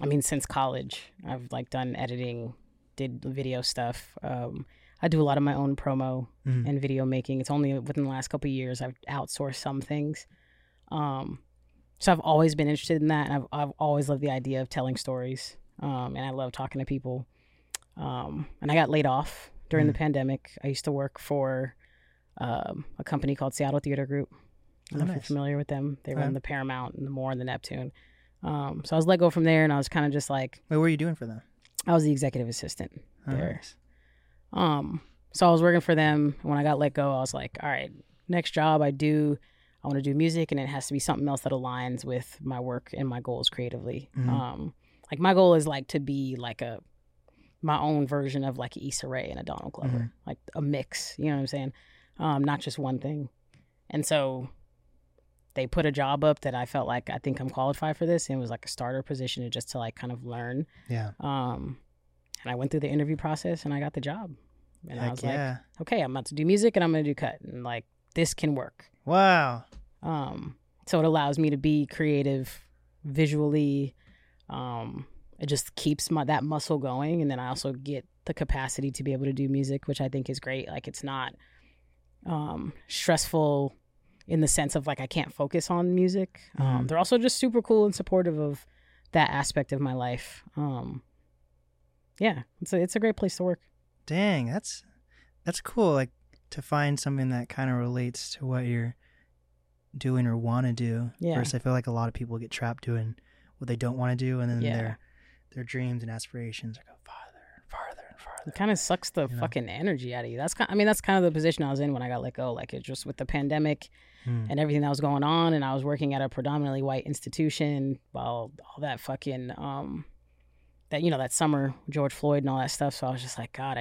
I mean, since college, I've like done editing, did video stuff. I do a lot of my own promo and video making. It's only within the last couple of years I've outsourced some things. So I've always been interested in that. And I've always loved the idea of telling stories. And I love talking to people. And I got laid off during the pandemic. I used to work for a company called Seattle Theater Group. I don't know if you're familiar with them. They run the Paramount and the More and the Neptune. So I was let go from there, and I was kind of just like... Wait, what were you doing for them? I was the executive assistant there. Nice. So I was working for them. When I got let go, I was like, all right, next job I want to do music, and it has to be something else that aligns with my work and my goals creatively. Like my goal is like to be like my own version of like Issa Rae and a Donald Glover, like a mix, you know what I'm saying? Not just one thing. And so they put a job up that I felt like I think I'm qualified for this. And it was like a starter position just to like kind of learn. Yeah. And I went through the interview process and I got the job. And I was like, okay, I'm about to do music and I'm going to do Cut. And like, this can work. Wow. So it allows me to be creative visually. It just keeps that muscle going. And then I also get the capacity to be able to do music, which I think is great. Like it's not stressful in the sense of like I can't focus on music. They're also just super cool and supportive of that aspect of my life. Yeah, it's a great place to work. Dang, that's cool. Like to find something that kind of relates to what you're doing or want to do. Yeah. First, I feel like a lot of people get trapped doing what they don't want to do, and then their dreams and aspirations go farther and farther and farther. It kind of sucks the fucking energy out of you. That's kind of the position I was in when I got let go. Like it just with the pandemic and everything that was going on, and I was working at a predominantly white institution while all that fucking that summer, George Floyd and all that stuff. So I was just like, God,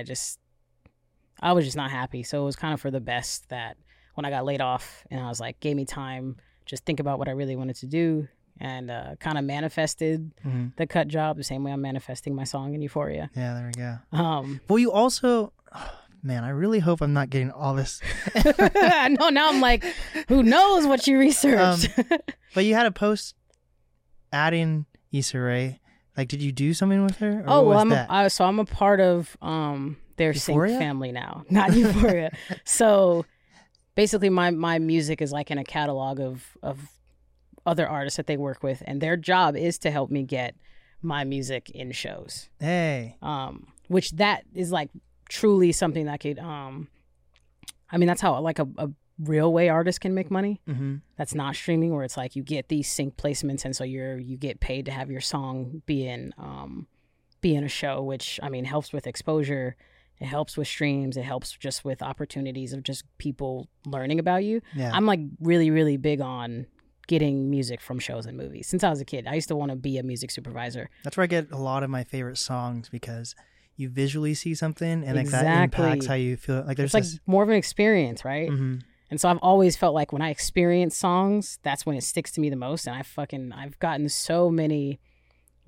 I was just not happy. So it was kind of for the best that when I got laid off and I was like, gave me time, just think about what I really wanted to do, and kind of manifested the Cut job the same way I'm manifesting my song in Euphoria. Yeah, there we go. Well, you also, I really hope I'm not getting all this. I know, now I'm like, who knows what you researched? But you had a post adding Issa Rae. Like, did you do something with her? Or so I'm a part of their Sync family now, not Euphoria. So basically my music is like in a catalog of other artists that they work with, and their job is to help me get my music in shows. Hey. Which that is like truly something that could, that's how like a real way artists can make money. That's not streaming, where it's like you get these sync placements, and so you get paid to have your song be in a show, which helps with exposure, it helps with streams, it helps just with opportunities of just people learning about you. I'm like really really big on getting music from shows and movies since I was a kid. I used to want to be a music supervisor. That's where I get a lot of my favorite songs, because you visually see something and exactly. like that impacts how you feel. Like there's it's like more of an experience, right? Mm-hmm. And so I've always felt like when I experience songs, that's when it sticks to me the most. And I've gotten so many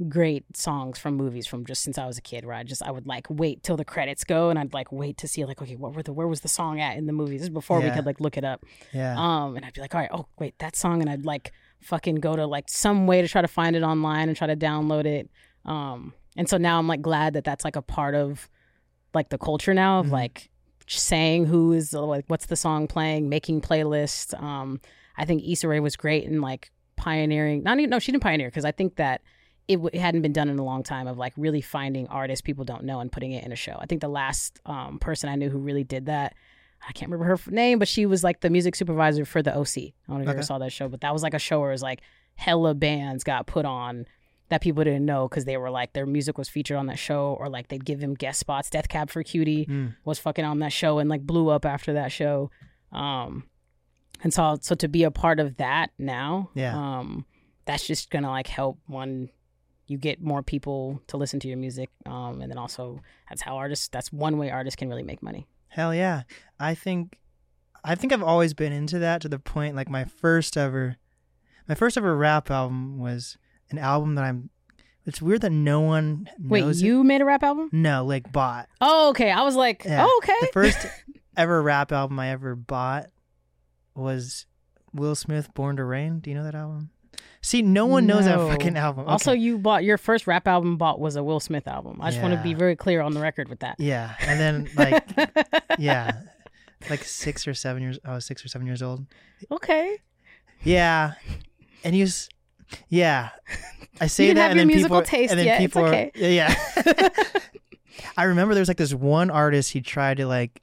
great songs from movies from just since I was a kid, where I would like wait till the credits go, and I'd like wait to see like, okay, where was the song at in the movie? This is before we could like look it up. Yeah. And I'd be like, all right, oh wait, that song, and I'd like fucking go to like some way to try to find it online and try to download it. And so now I'm like glad that that's like a part of like the culture now of mm-hmm. like saying who is like what's the song playing, making playlists. I think Issa Rae was great in like pioneering. She didn't pioneer, because I think that it hadn't been done in a long time of like really finding artists people don't know and putting it in a show. I think the last person I knew who really did that, I can't remember her name, but she was like the music supervisor for the OC. I don't know if you ever saw that show, but that was like a show where it was like hella bands got put on that people didn't know because they were like their music was featured on that show, or like they'd give them guest spots. Death Cab for Cutie was fucking on that show and like blew up after that show. And so to be a part of that now, that's just gonna like help one. You get more people to listen to your music. And then also that's one way artists can really make money. Hell yeah. I think I've always been into that, to the point, like my first ever rap album was an album that it's weird that no one knows. Wait, you made a rap album? No, like bought. Oh, okay. I was like, oh, okay. The first ever rap album I ever bought was Will Smith, Born to Reign. Do you know that album? See, no one knows that fucking album. Okay. Also, your first rap album was a Will Smith album. I just want to be very clear on the record with that. Yeah. And then like 6 or 7 years, I was 6 or 7 years old. Okay. Yeah. And I say you that, and then people taste yet. People, it's okay. Yeah. I remember there was like this one artist, he tried to like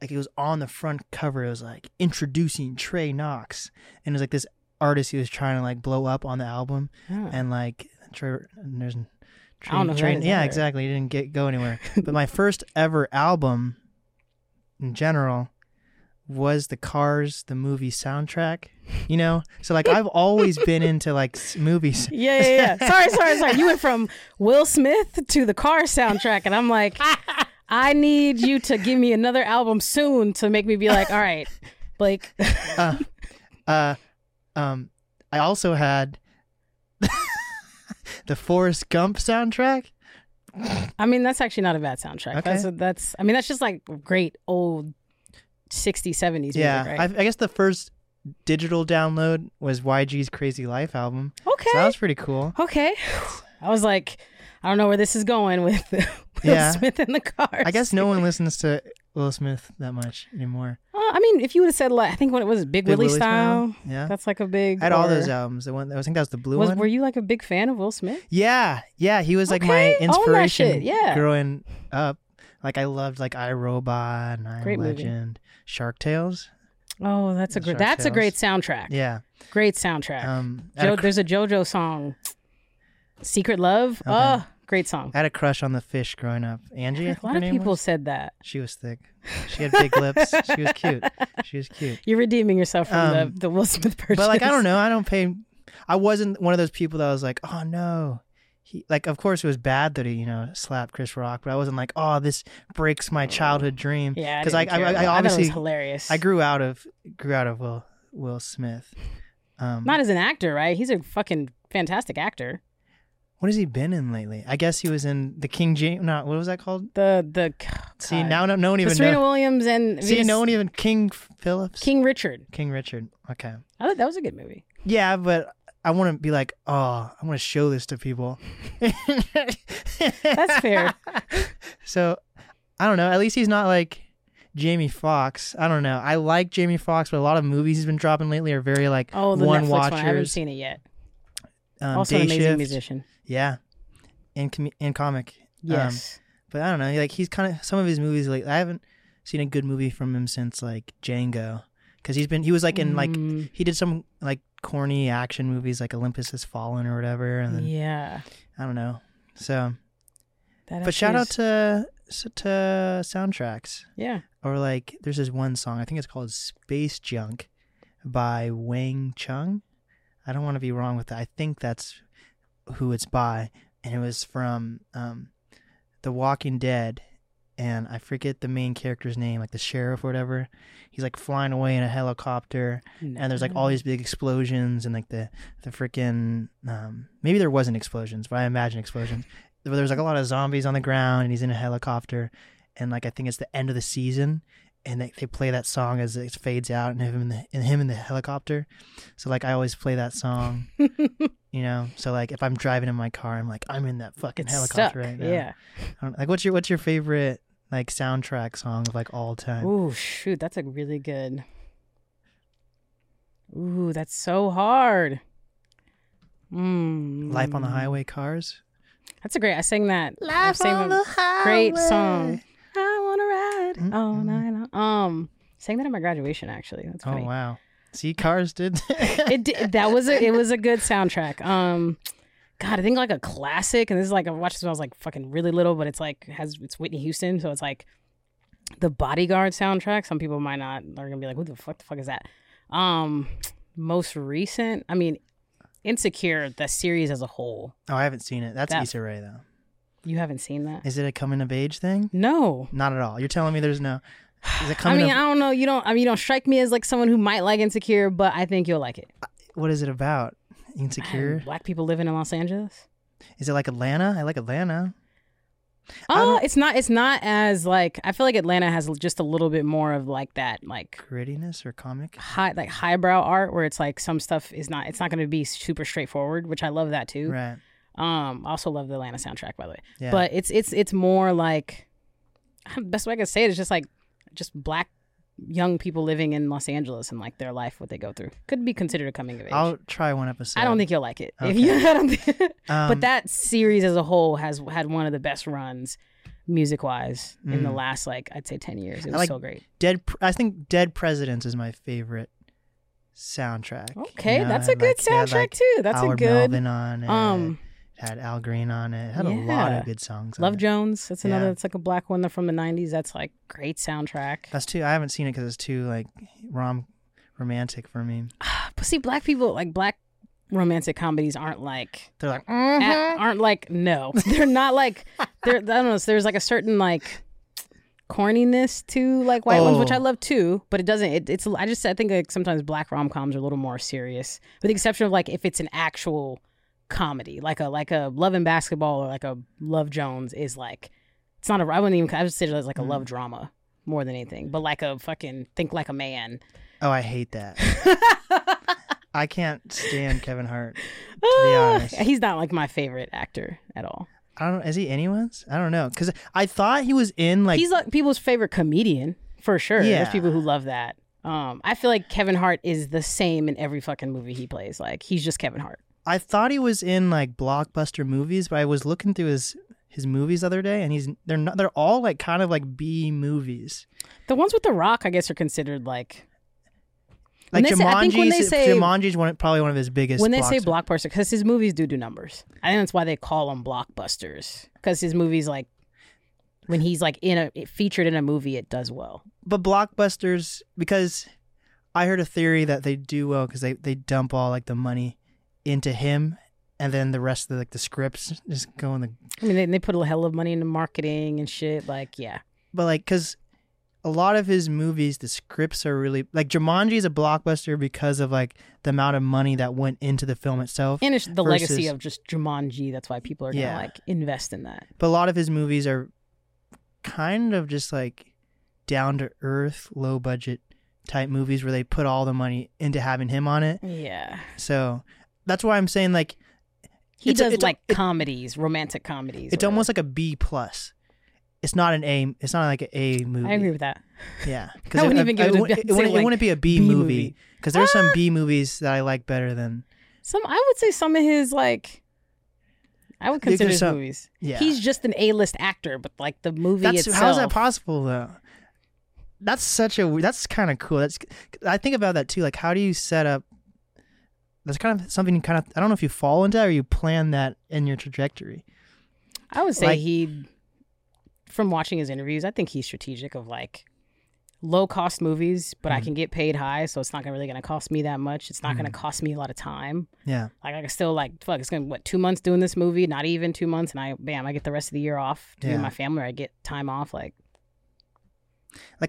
it was on the front cover. It was like introducing Trey Knox, and it was like this artist he was trying to like blow up on the album, and like I don't know Trey, yeah, exactly. He didn't go anywhere. But my first ever album, in general, was the Cars the movie soundtrack. You know, so like I've always been into like movies. Yeah. Sorry. You went from Will Smith to the Cars soundtrack, and I'm like, I need you to give me another album soon to make me be like, all right, Blake. I also had the Forrest Gump soundtrack. I mean, that's actually not a bad soundtrack. Okay. That's just like great old 60s, 70s music, right? I guess the first digital download was YG's Crazy Life album. Okay. So that was pretty cool. Okay. I was like, I don't know where this is going with Will Smith and the Cars. I guess no one listens to Will Smith that much anymore. I mean, if you would have said, like, I think what it was, Big Willie Style. Yeah. That's like a big... I had all those albums. The one, I think that was the blue one. Were you like a big fan of Will Smith? Yeah. Yeah. He was like my inspiration growing up. Like I loved like I, Robot, and I, Legend, Shark Tales. Oh, that's a great soundtrack. Yeah. Great soundtrack. There's a JoJo song, Secret Love. Okay. Great song. I had a crush on the fish growing up. Angie, I think a lot of people said that. She was thick. She had big lips. She was cute. You're redeeming yourself from the Will Smith purchase. But like, I don't know. I wasn't one of those people that was like, oh no. Of course it was bad that he, slapped Chris Rock, but I wasn't like, oh, this breaks my childhood dream. Yeah. Because I obviously, it was hilarious. I grew out of Will Smith. Not as an actor, right? He's a fucking fantastic actor. What has he been in lately? I guess he was in the King James. No, what was that called? See, now no one even knows. Serena Williams and no one even King Phillips. King Richard. Okay. I thought that was a good movie. Yeah, but I want to be like, oh, I want to show this to people. That's fair. So, I don't know. At least he's not like Jamie Foxx. I don't know. I like Jamie Foxx, but a lot of movies he's been dropping lately are very like one watchers. I haven't seen it yet. Also an amazing musician. Yeah. And comic. Yes. But I don't know. Like he's kind of, some of his movies, like I haven't seen a good movie from him since like Django. Cause he did some like corny action movies like Olympus Has Fallen or whatever. And then, I don't know. So, but shout out to soundtracks. Yeah. Or like there's this one song, I think it's called Space Junk by Wang Chung. I don't want to be wrong with that. I think that's who it's by, and it was from The Walking Dead, and I forget the main character's name, like the sheriff or whatever. He's like flying away in a helicopter, and there's like all these big explosions, and like the freaking maybe there wasn't explosions, but I imagine explosions. But there's like a lot of zombies on the ground, and he's in a helicopter, and like I think it's the end of the season. And they play that song as it fades out, and him in the helicopter. So like I always play that song, you know. So like if I'm driving in my car, I'm like I'm in that fucking helicopter right now. Yeah. Like what's your favorite like soundtrack song of like all time? Ooh, shoot, that's a really good. Ooh, that's so hard. Life on the Highway, Cars. That's a great. I sang that. Life on the Highway. Great song. I want to ride all night. Sang that at my graduation, actually. That's funny. Oh wow! See, Cars did. It was a good soundtrack. God, I think like a classic, and this is like I watched this when I was like fucking really little, but it's like it's Whitney Houston, so it's like the Bodyguard soundtrack. Some people might not are gonna be like, who the fuck is that? Most recent, I mean, Insecure, the series as a whole. Oh, I haven't seen it. That's Issa Rae though. You haven't seen that? Is it a coming of age thing? No. Not at all. You're telling me there's no... Is it coming I don't know. You don't strike me as like someone who might like Insecure, but I think you'll like it. What is it about? Insecure? Black people living in Los Angeles? Is it like Atlanta? I like Atlanta. Oh, it's not as like... I feel like Atlanta has just a little bit more of like that like... Grittiness or comic? Highbrow art where it's like some stuff is not... It's not going to be super straightforward, which I love that too. Right. I also love the Atlanta soundtrack, by the way. Yeah. But it's more like, best way I can say it is just black young people living in Los Angeles and like their life, what they go through. Could be considered a coming of age. I'll try one episode. I don't think you'll like it. Okay. But that series as a whole has had one of the best runs music wise in the last like I'd say 10 years. It was so great. I think Dead Presidents is my favorite soundtrack. Okay, you know? That's a good soundtrack too. That's Howard a good. Melvin on it. Had Al Green on it. Had a lot of good songs. Love on it. Jones. That's another. It's like a black one. They're from the '90s. That's like great soundtrack. That's too. I haven't seen it because it's too like romantic for me. But see, black people like black romantic comedies aren't like they're like aren't like no. They're not like they're. I don't know. There's like a certain like corniness to like white ones, which I love too. But it doesn't. I think like sometimes black rom coms are a little more serious, with the exception of like if it's an actual comedy like a Love and Basketball or like a Love Jones is like it's not a I would consider it as like a love drama more than anything, but like a fucking Think Like a Man. Oh, I hate that. I can't stand Kevin Hart, to be honest. He's not like my favorite actor at all. I don't is he anyone's? I don't know, because I thought he was in like he's like people's favorite comedian for sure. Yeah. There's people who love that. I feel like Kevin Hart is the same in every fucking movie he plays. Like he's just Kevin Hart. I thought he was in like blockbuster movies, but I was looking through his movies the other day, and they're all like kind of like B movies. The ones with The Rock, I guess, are considered like Jumanji's probably one of his biggest. When they say blockbuster, because his movies do numbers, I think that's why they call them blockbusters, because his movies like when he's like featured in a movie, it does well. But blockbusters, because I heard a theory that they do well because they dump all like the money into him, and then the rest of the scripts just go in the... I mean, they put a hell of money into marketing and shit, like, yeah. But, like, because a lot of his movies, the scripts are really... Like, Jumanji is a blockbuster because of, like, the amount of money that went into the film itself. And it's the legacy of just Jumanji. That's why people are going to, like, invest in that. But a lot of his movies are kind of just, like, down-to-earth, low-budget type movies where they put all the money into having him on it. Yeah. So... That's why I'm saying like he does comedies, romantic comedies. It's almost like a B plus. It's not an A. It's not like an A movie. I agree with that. Yeah, because it wouldn't be a B movie because there's some B movies that I like better than some. I would say some of his like I would consider his movies. Yeah. He's just an A list actor, but like the movie itself. How is that possible though? That's kind of cool. I think about that too. Like, how do you set up? That's kind of something I don't know if you fall into that or you plan that in your trajectory. I would say from watching his interviews, I think he's strategic of like low-cost movies, but I can get paid high, so it's not really going to cost me that much. It's not going to cost me a lot of time. Yeah. Like, I can still, like, fuck, it's going to, 2 months doing this movie? Not even 2 months, and I get the rest of the year off to be with my family, or I get time off, Like,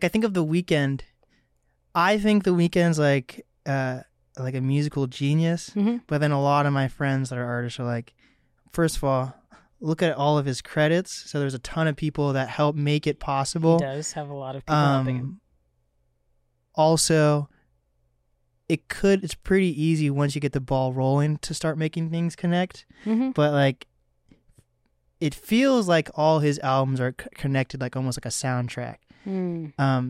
I think of The Weeknd. I think The Weeknd's, like a musical genius, but then a lot of my friends that are artists are like, first of all, look at all of his credits. So there's a ton of people that help make it possible. He does have a lot of people helping him. Also, it's pretty easy once you get the ball rolling to start making things connect. But it feels like all his albums are connected, like almost like a soundtrack. He's a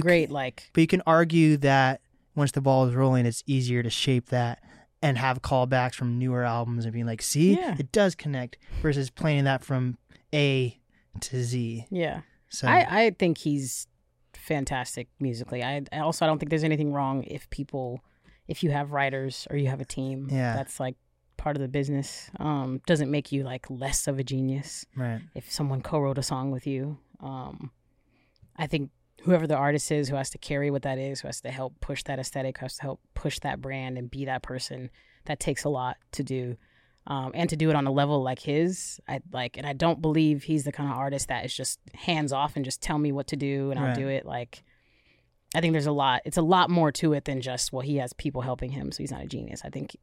great But you can argue that once the ball is rolling, it's easier to shape that and have callbacks from newer albums and being like, see, it does connect, versus playing that from A to Z. Yeah. So I think he's fantastic musically. I don't think there's anything wrong if you have writers or you have a team. Yeah. That's like part of the business. Doesn't make you like less of a genius. Right. If someone co-wrote a song with you. I think whoever the artist is, who has to carry what that is, who has to help push that aesthetic, who has to help push that brand and be that person, that takes a lot to do. And to do it on a level like his, and I don't believe he's the kind of artist that is just hands off and just tell me what to do and I'll do it. Like, I think there's it's a lot more to it than just, well, he has people helping him, so he's not a genius. I think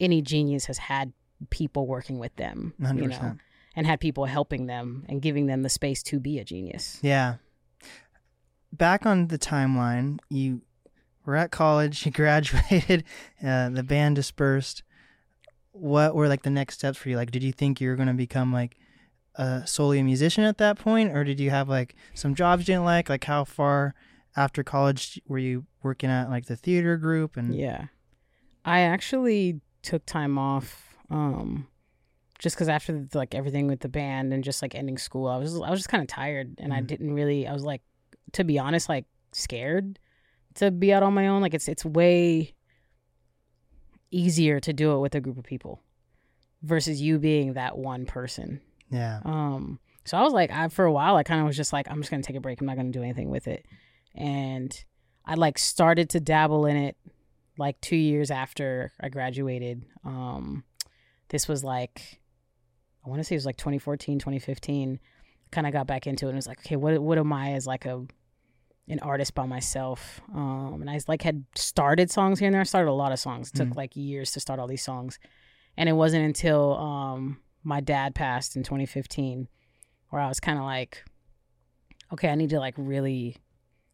any genius has had people working with them, 100%. You know, and had people helping them and giving them the space to be a genius. Yeah. Back on the timeline, you were at college, you graduated, the band dispersed. What were the next steps for you? Like, did you think you were going to become solely a musician at that point, or did you have some jobs you didn't like? Like, how far after college were you working at the theater group? And yeah, I actually took time off just because after everything with the band and just ending school, I was just kind of tired, and I didn't really. I was to be honest, scared to be out on my own. It's way easier to do it with a group of people versus you being that one person. Yeah. So I was for a while, I kind of was just I'm just going to take a break. I'm not going to do anything with it. And I started to dabble in it 2 years after I graduated. This was I want to say it was 2014, 2015. Kind of got back into it and was okay, what am I as an artist by myself? And I had started songs here and there. I started a lot of songs. It took years to start all these songs. And it wasn't until my dad passed in 2015 where I was kind of okay, I need to really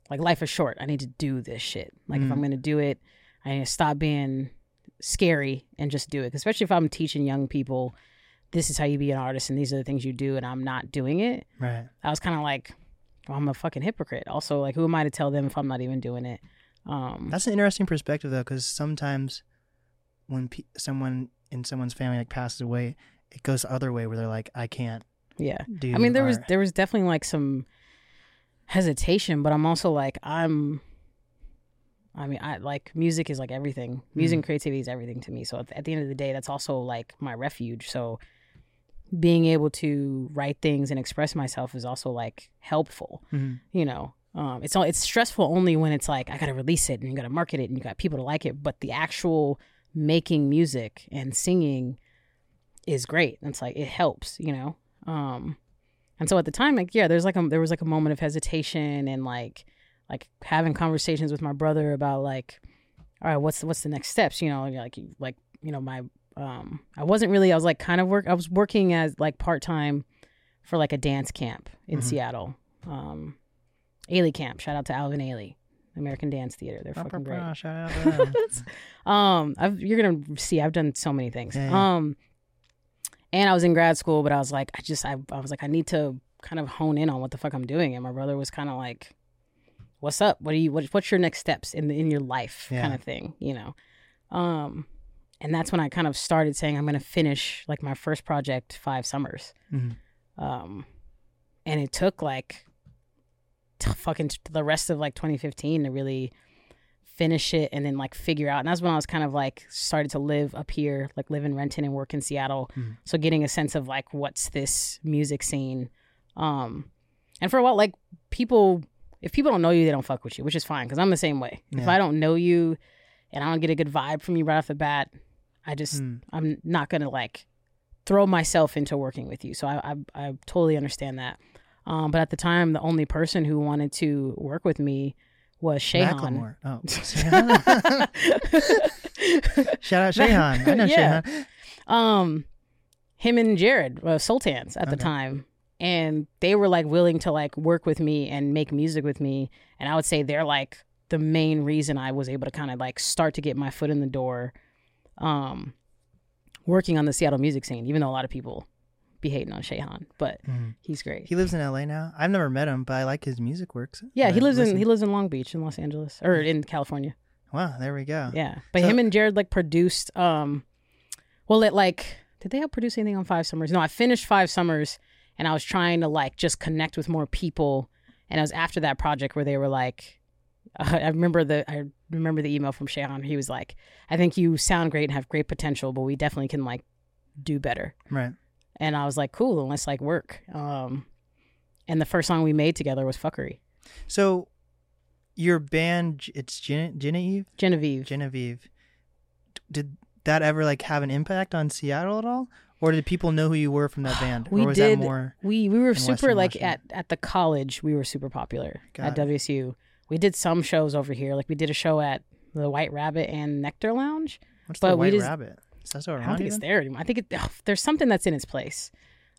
life is short. I need to do this shit. If I'm gonna do it, I need to stop being scary and just do it. Especially if I'm teaching young people this is how you be an artist and these are the things you do, and I'm not doing it. Right. I was kind of well, I'm a fucking hypocrite. Also, who am I to tell them if I'm not even doing it? That's an interesting perspective, though, because sometimes when someone in someone's family passes away, it goes the other way where they're I can't. Yeah. I mean, there was definitely some hesitation, but I'm also music is everything. Music and creativity is everything to me. So at the end of the day, that's also my refuge. So being able to write things and express myself is also helpful. You know, it's stressful only when it's I gotta release it and you gotta market it and you got people to like it. But the actual making music and singing is great. It's it helps, you know. And so at the time, there was a moment of hesitation and having conversations with my brother about all right, what's the next steps? You know, my I was working as part-time for a dance camp in Seattle. Ailey Camp, shout out to Alvin Ailey, American Dance Theater. They're fucking great. Shout out to them. You're going to see, I've done so many things. Yeah, yeah. And I was in grad school, but I was I need to kind of hone in on what the fuck I'm doing. And my brother was kind of what's up? What's your next steps in your life kind of thing, you know? And that's when I kind of started saying I'm going to finish my first project 5 summers. And it took the rest of 2015 to really finish it and then figure out. And that's when I was kind of started to live up here, live in Renton and work in Seattle. So getting a sense of what's this music scene. And for a while, people if people don't know you, they don't fuck with you, which is fine, because I'm the same way. Yeah. If I don't know you and I don't get a good vibe from you right off the bat, I just, I'm not going to, like, throw myself into working with you. So I totally understand that. But at the time, the only person who wanted to work with me was Shehan. Oh. Shout out Shehan. I know Shehan. Him and Jared, Sultans at the time. And they were, like, willing to, like, work with me and make music with me. And I would say they're, like, the main reason I was able to kind of, like, start to get my foot in the door working on the Seattle music scene, even though a lot of people be hating on Shehan, but he's great. He lives in LA now. I've never met him, but I like his music works. Yeah, he lives in Long Beach in Los Angeles, or in California. Wow, there we go. Yeah, but so, him and Jared, like, produced, did they produce anything on Five Summers? No, I finished Five Summers, and I was trying to, like, just connect with more people. And I was after that project where they were like, I remember the email from Shehan. He was like, I think you sound great and have great potential, but we definitely can, like, do better. Right. And I was like, cool, and let's, like, work. And the first song we made together was Fuckery. So your band, it's Genevieve. Genevieve. Did that ever, like, have an impact on Seattle at all? Or did people know who you were from that band? Or was that more? We were super, like, at the college, we were super popular at WSU. We did some shows over here. Like, we did a show at the White Rabbit and Nectar Lounge. What's the White Rabbit? Is that so around? I don't think it's there anymore. I think there's something that's in its place.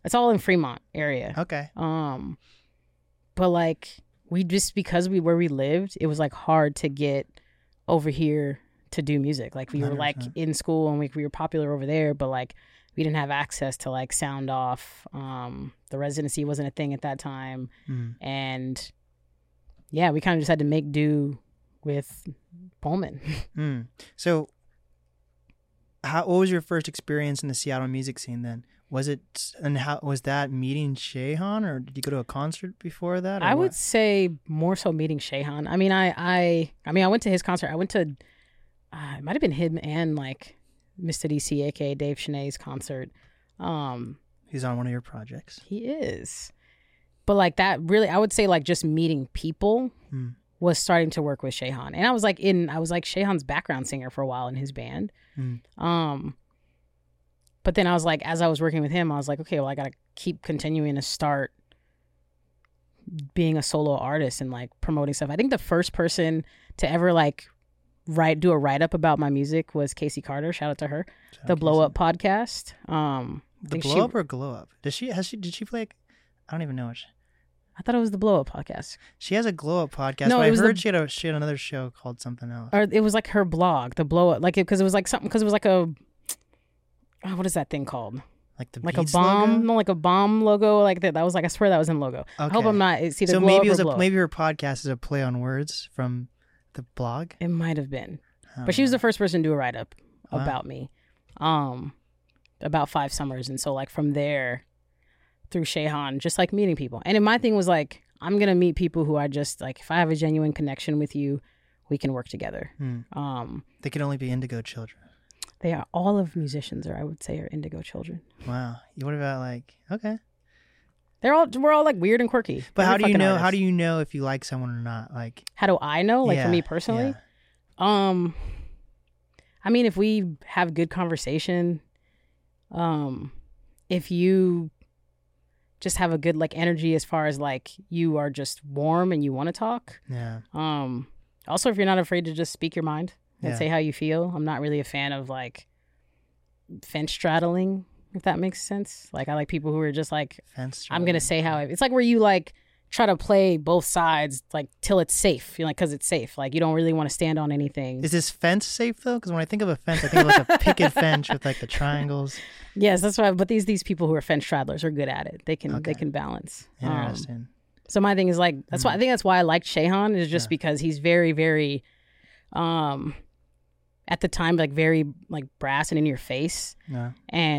It's all in Fremont area. Okay. But, like, we just, because we where we lived, it was, like, hard to get over here to do music. Like, we 100%. Were, like, in school and we were popular over there, but, like, we didn't have access to, like, Sound Off. The residency wasn't a thing at that time. And, yeah, we kind of just had to make do with Pullman. So what was your first experience in the Seattle music scene then? Was it, and how was that meeting Shehan, or did you go to a concert before that? I would say more so meeting Shehan. I mean, I went to his concert. I went to, it might have been him and, like, Mr. DC, aka Dave Cheney's concert. He's on one of your projects. He is, but, like, that really, I would say, like, just meeting people was starting to work with Shehan, and I was like Shehan's background singer for a while in his band. But then I was like, as I was working with him, I was like, okay, well, I gotta keep continuing to start being a solo artist and, like, promoting stuff. I think the first person to ever, like, do a write-up about my music was Casey Carter. Shout out to her. The Blow Up podcast. The Blow Up or Glow Up? Did she play? I don't even know. I thought it was the Blow Up podcast. She has a Glow Up podcast. No, but I heard she had another show called something else. Or it was, like, her blog, the Blow Up, like, because it was, like, something, because it was, like, a what is that thing called? Like a bomb logo? No, like a bomb logo, like that. That was, like, I swear that was in logo. Okay. I hope I'm not. It's either so Glow Up or Blow Up. Maybe her podcast is a play on words from the blog? It might have been. But she was the first person to do a write-up about me, about Five Summers. And so, like, from there, through Shehan, just, like, meeting people. And my thing was, like, I'm going to meet people who I just, like, if I have a genuine connection with you, we can work together. They can only be indigo children. They are. All of musicians, or I would say, are indigo children. Wow. What about, like, okay. We're all like weird and quirky. But how do you know? Artists. How do you know if you like someone or not? Like, how do I know? Like, for me personally, I mean, if we have good conversation, if you just have a good, like, energy as far as, like, you are just warm and you want to talk. Yeah. Also, if you're not afraid to just speak your mind and say how you feel. I'm not really a fan of, like, fence straddling. If that makes sense. Like, I like people who are just like, I'm going to say how it's like, where you, like, try to play both sides, like, till it's safe. You're like, because it's safe. Like, you don't really want to stand on anything. Is this fence safe, though? Because when I think of a fence, I think of, like, a picket fence with, like, the triangles. Yes, that's why. But these people who are fence straddlers are good at it. They can balance. Interesting. So my thing is, like, that's why I think that's why I liked Shehan, is just because he's very, very, at the time, like, very, like, brass and in your face. Yeah.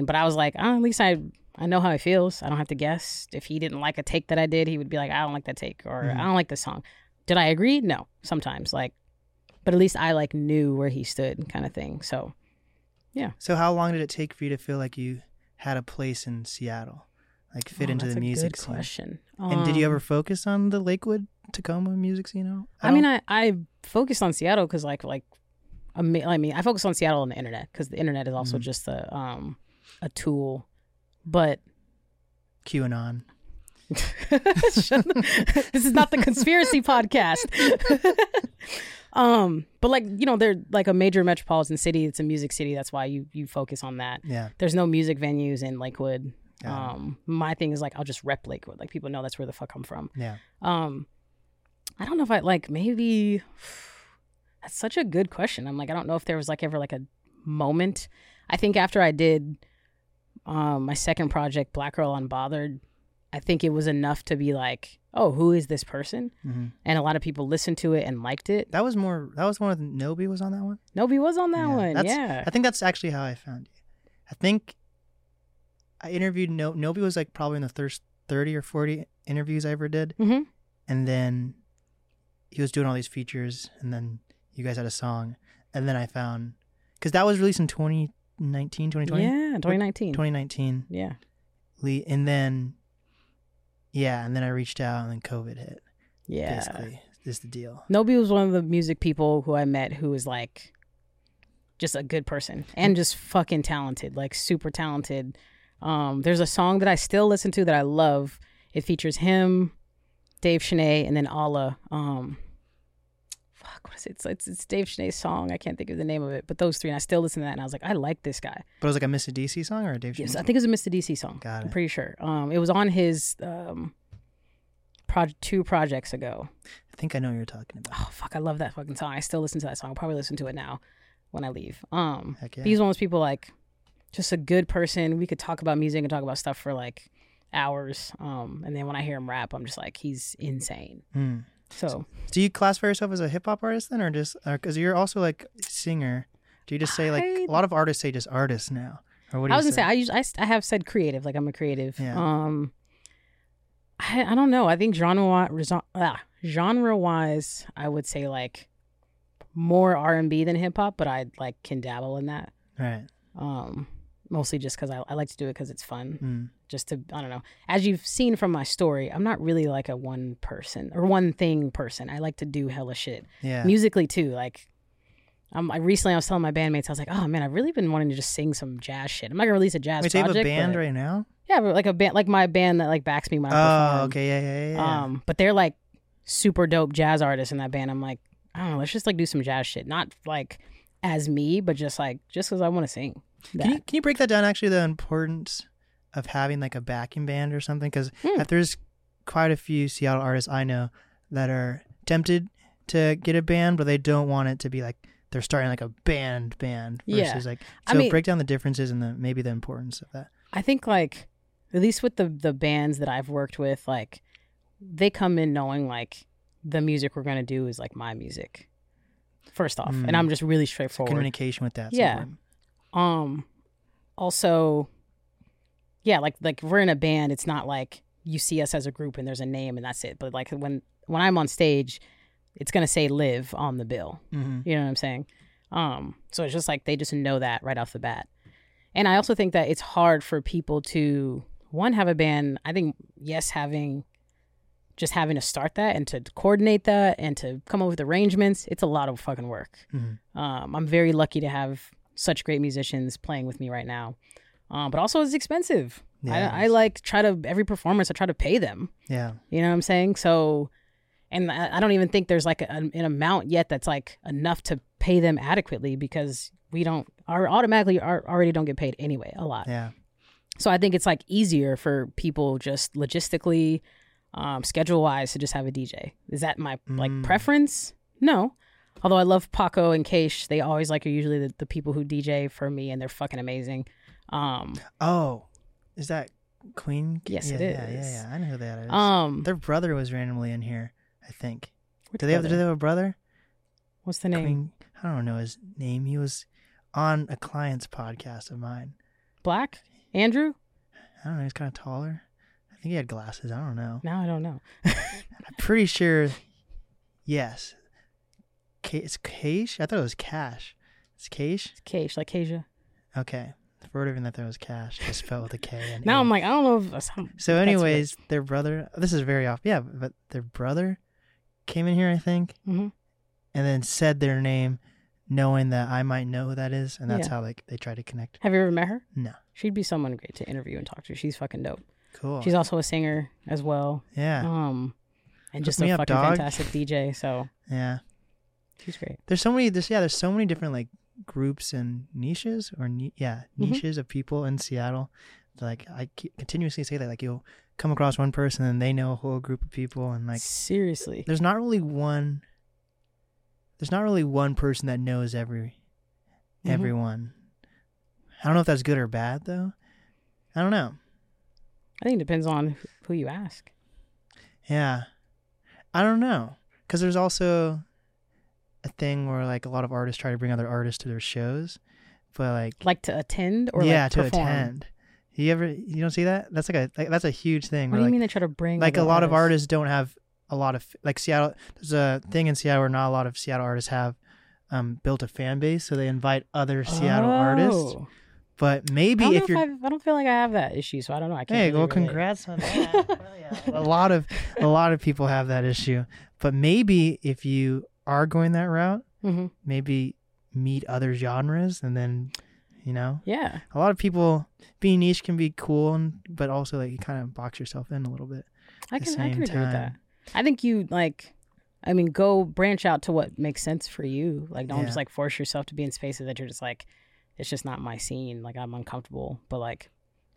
But I was like, oh, at least I know how it feels. I don't have to guess. If he didn't like a take that I did, he would be like, I don't like that take, or I don't like this song. Did I agree? No, sometimes, like, but at least I, like, knew where he stood, kind of thing. So, yeah. So how long did it take for you to feel like you had a place in Seattle, like, fit into the music scene? That's a good question. And did you ever focus on the Lakewood Tacoma music scene at all? I focused on Seattle because I focus on Seattle on the internet because the internet is also just a tool, but QAnon. This is not the conspiracy podcast. But they're like a major metropolitan city. It's a music city. That's why you focus on that. Yeah. There's no music venues in Lakewood. Yeah. My thing is I'll just rep Lakewood. People know that's where the fuck I'm from. Yeah. I don't know if maybe that's such a good question. I don't know if there was ever a moment. I think after I did my second project, Black Girl Unbothered, I think it was enough to be oh, who is this person? Mm-hmm. And a lot of people listened to it and liked it. That was one of the, Nobi was on that one? Nobi was on that one, I think that's actually how I found you. I think I interviewed Nobi was probably in the first 30 or 40 interviews I ever did. Mm-hmm. And then he was doing all these features and then you guys had a song. And then I found, because that was released in 2019, 2020? Yeah, 2019. 2019. Yeah. And then I reached out, and then COVID hit. Yeah. Basically, this is the deal. Nobi was one of the music people who I met who was, just a good person and just fucking talented, super talented. There's a song that I still listen to that I love. It features him, Dave Cheney, and then Allah. What is it? It's Dave Cheney's song. I can't think of the name of it, but those three, and I still listen to that, and I was I like this guy. But it was a Mr. DC song or a Dave Cheney song? I think it was a Mr. DC song. Got it. I'm pretty sure. It was on his two projects ago. I think I know what you're talking about. Oh, fuck, I love that fucking song. I still listen to that song. I'll probably listen to it now when I leave. Heck yeah. He's one of those people, just a good person. We could talk about music and talk about stuff for, hours. And then when I hear him rap, I'm just he's insane. Mm. So do you classify yourself as a hip hop artist then, or just because you're also singer? Do you just say a lot of artists say just artists now? Or what do I was you say? Gonna say I have said creative, I'm a creative. Yeah. I don't know. I think genre wise, I would say more R&B than hip hop, but I can dabble in that. Right. Mostly just because I like to do it because it's fun. Mm. Just to, I don't know. As you've seen from my story, I'm not really a one person or one thing person. I like to do hella shit. Yeah. Musically too. Recently I was telling my bandmates, I was oh man, I've really been wanting to just sing some jazz shit. I'm not gonna release a jazz project. Do you have a band right now? Yeah, but a band, my band that backs me when I perform. Oh, okay, yeah. But they're super dope jazz artists in that band. I'm I don't know, let's just do some jazz shit. Not as me, but just because I want to sing. Can you break that down? Actually, the importance of having a backing band or something, because there's quite a few Seattle artists I know that are tempted to get a band, but they don't want it to be they're starting a band versus break down the differences and the maybe the importance of that. I think at least with the bands that I've worked with, they come in knowing the music we're gonna do is my music first off, and I'm just really straightforward. So communication with that. Yeah. Important. Also, yeah, we're in a band. It's not you see us as a group and there's a name and that's it. But when I'm on stage, it's gonna say Liv on the bill. Mm-hmm. You know what I'm saying? So it's just they just know that right off the bat. And I also think that it's hard for people to have a band. I think having to start that and to coordinate that and to come up with arrangements. It's a lot of fucking work. Mm-hmm. I'm very lucky to have such great musicians playing with me right now. But also it's expensive. Yeah. I every performance I try to pay them. Yeah. You know what I'm saying? So, and I don't even think there's an amount yet that's enough to pay them adequately because we don't already don't get paid anyway a lot. Yeah. So I think it's easier for people just logistically, schedule wise to just have a DJ. Is that my preference? No. Although I love Paco and Keish, they always are usually the people who DJ for me, and they're fucking amazing. Is that Queen? Yes, yeah, it is. Yeah. I know who that is. Their brother was randomly in here, I think. Do they have a brother? What's the name? Queen, I don't know his name. He was on a client's podcast of mine. Black? Andrew? I don't know. He's kind of taller. I think he had glasses. I don't know. Now I don't know. I'm pretty sure, yes. It's Keish? I thought it was Cash. It's Keish? It's Keish, like Keisha. Okay. For whatever I thought it was Cash. I spelled with a K. And now A. I'm I don't know. If so anyways, their brother, this is very off. Yeah, but their brother came in here, I think, and then said their name, knowing that I might know who that is, and that's how like they try to connect. Have you ever met her? No. She'd be someone great to interview and talk to. She's fucking dope. Cool. She's also a singer as well. Yeah. And just a fucking fantastic DJ. So yeah, she's great. There's so many different like groups and niches of people in Seattle. Like I continuously say that, like you'll come across one person and they know a whole group of people, and like seriously, there's not really one person that knows everyone. I don't know if that's good or bad though. I don't know. I think it depends on who you ask. Yeah. I don't know. Because there's also a thing where like a lot of artists try to bring other artists to their shows, but like to attend or to perform. Attend. You don't see that? That's that's a huge thing. What do you mean they try to bring like a lot of artists don't have a lot of like Seattle. There's a thing in Seattle where not a lot of Seattle artists have built a fan base, so they invite other Seattle artists. But maybe I don't feel like I have that issue, so I don't know. I can't. Hey, really congrats on that. Well, yeah. A lot of people have that issue, but maybe if you are going that route, maybe meet other genres and then, you know. Yeah. A lot of people being niche can be cool, but also like you kind of box yourself in a little bit. I can agree with that. I think you go branch out to what makes sense for you. Like don't just like force yourself to be in spaces that you're just like, it's just not my scene. Like I'm uncomfortable, but like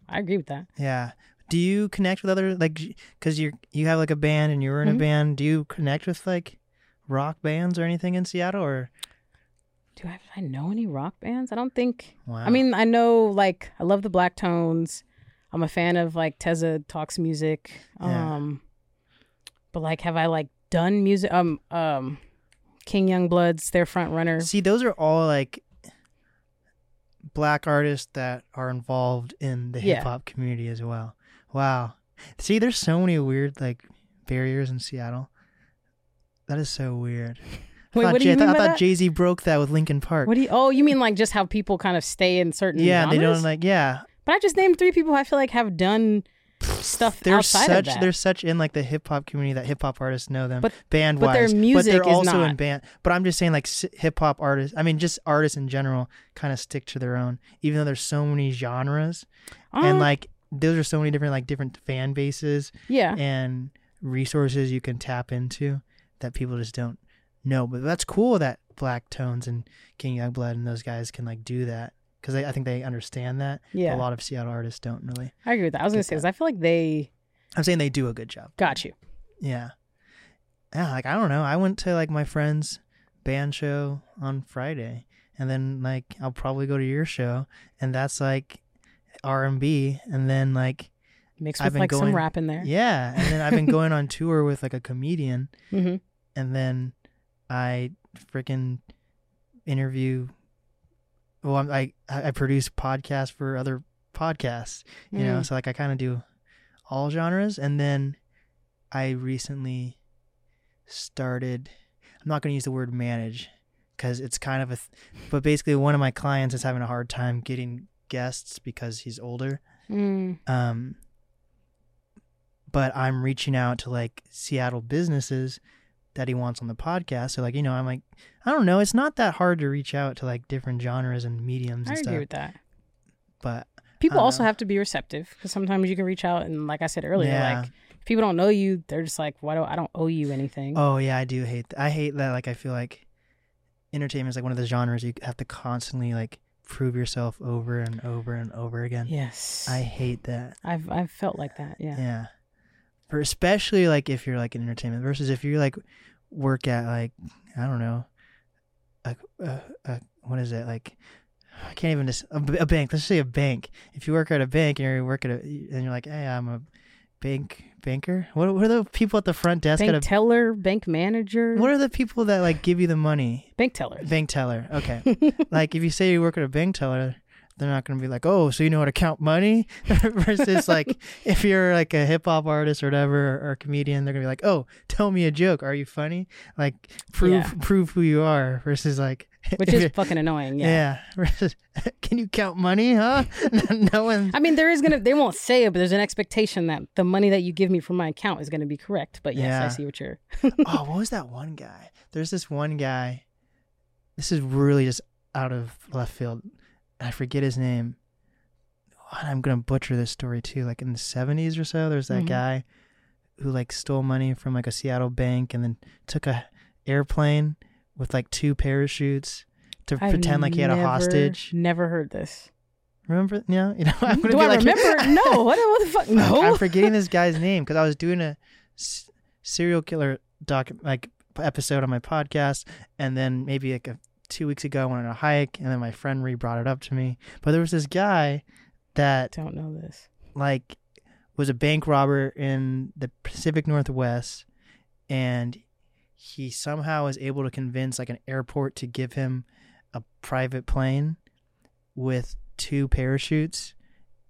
I agree with that. Yeah. Do you connect with other because you have like a band and you were in a band? Do you connect with like rock bands or anything in Seattle or? Do I know any rock bands? I don't think. Wow. I mean, I know like I love the Black Tones. I'm a fan of like Tezza Talks Music. But like, have I like done music? King Youngblood's their front runner. See, those are all like Black artists that are involved in the hip hop community as well. Wow. See, there's so many weird like barriers in Seattle. That is so weird. Wait, what do you mean by that? I thought Jay-Z broke that with Linkin Park. You mean like just how people kind of stay in certain genres? They don't But I just named 3 people who I feel like have done stuff outside of that. They're such in like the hip hop community that hip hop artists know them band wise. But their music is not. But they're also in band. But I'm just saying like hip hop artists, I mean just artists in general kind of stick to their own, even though there's so many genres and like those are so many different fan bases and resources you can tap into that people just don't. No, but that's cool that Black Tones and King Youngblood and those guys can like do that because I think they understand that. Yeah. A lot of Seattle artists don't really. I agree with that. I was going to say, because I feel like I'm saying they do a good job. Got you. Yeah. Yeah, like I don't know. I went to like my friend's band show on Friday and then like I'll probably go to your show and that's like R&B and then like. Mixed with like some rap in there. Yeah. And then I've been going on tour with like a comedian and then. I freaking interview. Well, I produce podcasts for other podcasts, you know. So like I kind of do all genres, and then I recently started. I'm not going to use the word manage because it's kind of but basically one of my clients is having a hard time getting guests because he's older. But I'm reaching out to like Seattle businesses that he wants on the podcast. So like, you know, I'm like, I don't know. It's not that hard to reach out to like different genres and mediums and stuff. I agree with that. But people also have to be receptive because sometimes you can reach out and like I said earlier, like if people don't know you, they're just like, I don't owe you anything. Oh yeah. I hate that. Like, I feel like entertainment is like one of the genres you have to constantly like prove yourself over and over and over again. Yes. I hate that. I've felt like that. Yeah. Yeah. Especially like if you're like in entertainment versus if you like work at like I don't know what is it like I can't even just a bank. Let's say a bank. If you work at a bank and you're like, hey, I'm a banker. What are the people at the front desk? Bank teller, bank manager. What are the people that like give you the money? Bank teller. Okay. Like if you say you work at a bank teller. They're not going to be like, oh, so you know how to count money? Versus like if you're like a hip hop artist or whatever or a comedian, they're going to be like, oh, tell me a joke. Are you funny? Like prove who you are versus like Which is fucking annoying. Yeah. Can you count money, huh? No one. I mean, there is gonna. They won't say it, but there's an expectation that the money that you give me from my account is gonna be correct. But yes, yeah. I see what you're. Oh, what was that one guy? There's this one guy. This is really just out of left field. I forget his name. Oh, I'm gonna butcher this story too. Like in the 70s or so, there's that guy who like stole money from like a Seattle bank and then took a airplane with like two parachutes to pretend like he had a hostage. Never heard this. Remember? Yeah, you know. I'm gonna remember? No. What the fuck? No. I'm forgetting this guy's name because I was doing a serial killer episode on my podcast, and then maybe like 2 weeks ago I went on a hike, and then my friend brought it up to me. But there was this guy that don't know this. Like, was a bank robber in the Pacific Northwest, and he somehow is able to convince like an airport to give him a private plane with two parachutes,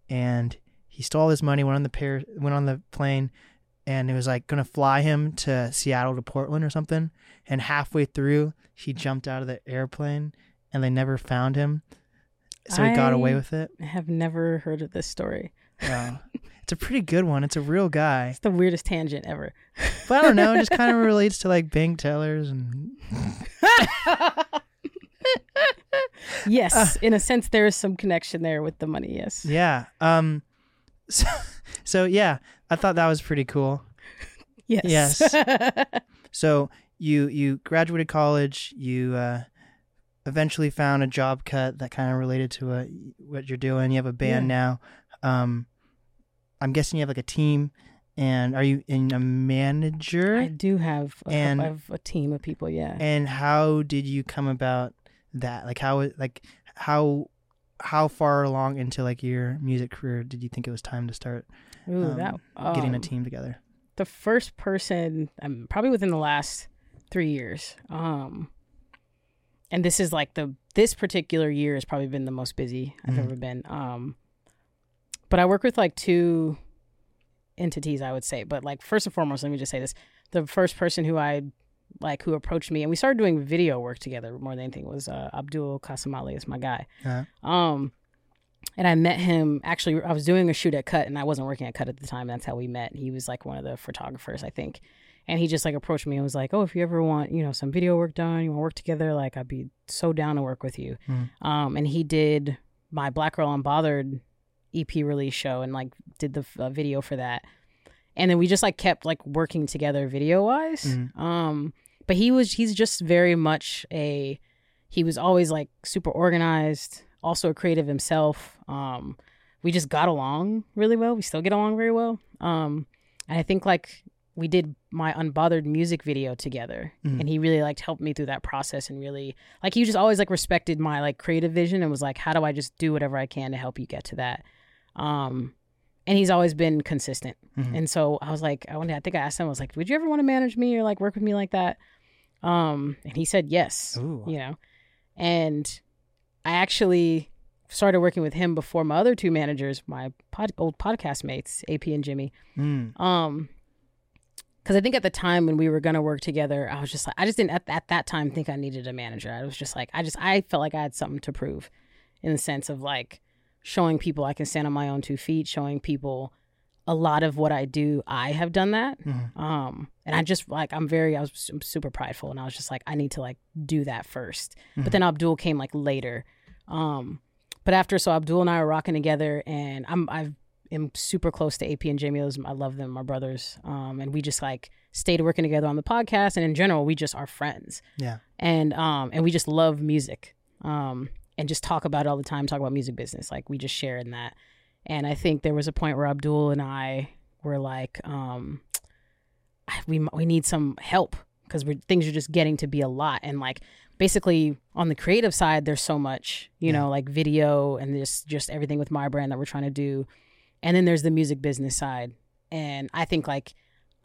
and he stole his money, went on the plane, and it was like gonna fly him to Seattle to Portland or something, and halfway through he jumped out of the airplane and they never found him, so he got away with it. I have never heard of this story. Wow. It's a pretty good one. It's a real guy. It's the weirdest tangent ever. But I don't know. It just kind of relates to like bank tellers and. Yes, in a sense, there is some connection there with the money. Yes. Yeah. So yeah, I thought that was pretty cool. Yes. So you graduated college. You eventually found a job cut that kind of related to what you're doing. You have a band now. I'm guessing you have like a team, and are you in a manager? I do have a team of people, yeah. And how did you come about that? Like how far along into like your music career did you think it was time to start getting a team together? The first person, probably within the last 3 years. And this is like this particular year has probably been the most busy I've ever been. But I work with like two entities, I would say. But like first and foremost, let me just say this: the first person who approached me, and we started doing video work together more than anything, was Abdul Kasamali. Is my guy. Uh-huh. And I met him actually. I was doing a shoot at Cut, and I wasn't working at Cut at the time. That's how we met. He was like one of the photographers, I think. And he just like approached me and was like, "Oh, if you ever want, you know, some video work done, you want to work together, like I'd be so down to work with you." Mm. And he did my Black Girl Unbothered EP release show and like did the video for that, and then we just like kept like working together video wise. Mm-hmm. But he's just very much he was always like super organized, also a creative himself. We just got along really well. We still get along very well. And I think like we did my Unbothered music video together, and he really like helped me through that process, and really like he just always like respected my like creative vision and was like, how do I just do whatever I can to help you get to that. And he's always been consistent. Mm-hmm. And so I was like, I think I asked him, I was like, would you ever want to manage me or like work with me like that? And he said yes. Ooh. You know, and I actually started working with him before my other two managers, my old podcast mates, AP and Jimmy. Because I think at the time when we were going to work together, I was just like, I just didn't at that time think I needed a manager. I was just like, I felt like I had something to prove in the sense of like, showing people I can stand on my own two feet, showing people a lot of what I do. I have done that. Mm-hmm. And I just like, I was super prideful, and I was just like, I need to like do that first. Mm-hmm. But then Abdul came like later. But after, so Abdul and I are rocking together, and I am super close to AP and Jamie. I love them, my brothers. And we just like stayed working together on the podcast, and in general, we just are friends. Yeah. And we just love music. And just talk about it all the time, talk about music business. Like, we just share in that. And I think there was a point where Abdul and I were like, we need some help, because things are just getting to be a lot. And, like, basically on the creative side, there's so much, you know, like video and just everything with my brand that we're trying to do. And then there's the music business side. And I think, like,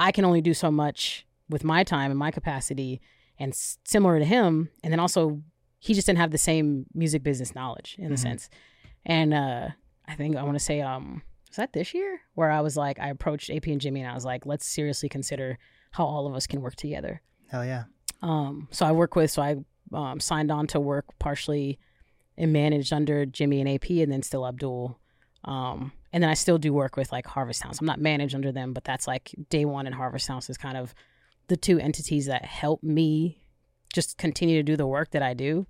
I can only do so much with my time and my capacity, and similar to him. And then also, he just didn't have the same music business knowledge in a sense. And I think I want to say, was that this year? Where I was like, I approached AP and Jimmy and I was like, let's seriously consider how all of us can work together. Hell yeah. So I signed on to work partially and managed under Jimmy and AP, and then still Abdul. And then I still do work with like Harvest House. I'm not managed under them, but that's like Day One and Harvest House is kind of the two entities that help me just continue to do the work that I do.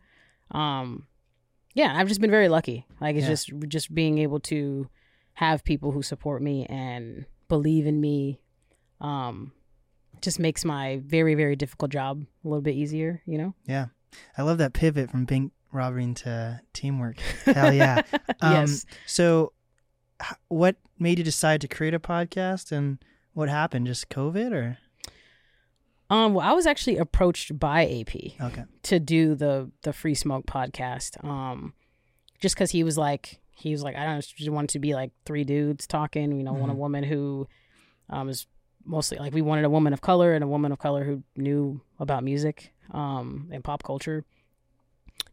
Yeah, I've just been very lucky. Like it's just being able to have people who support me and believe in me, just makes my very, very difficult job a little bit easier, you know? Yeah. I love that pivot from bank robbing to teamwork. Hell yeah. Yes. So what made you decide to create a podcast, and what happened? Just COVID or? Well, I was actually approached by AP to do the Free Smoke podcast. Just cause he was like, I don't know, just wanted to be like three dudes talking, you know, mm-hmm. want a woman who is mostly like, we wanted a woman of color and a woman of color who knew about music and pop culture.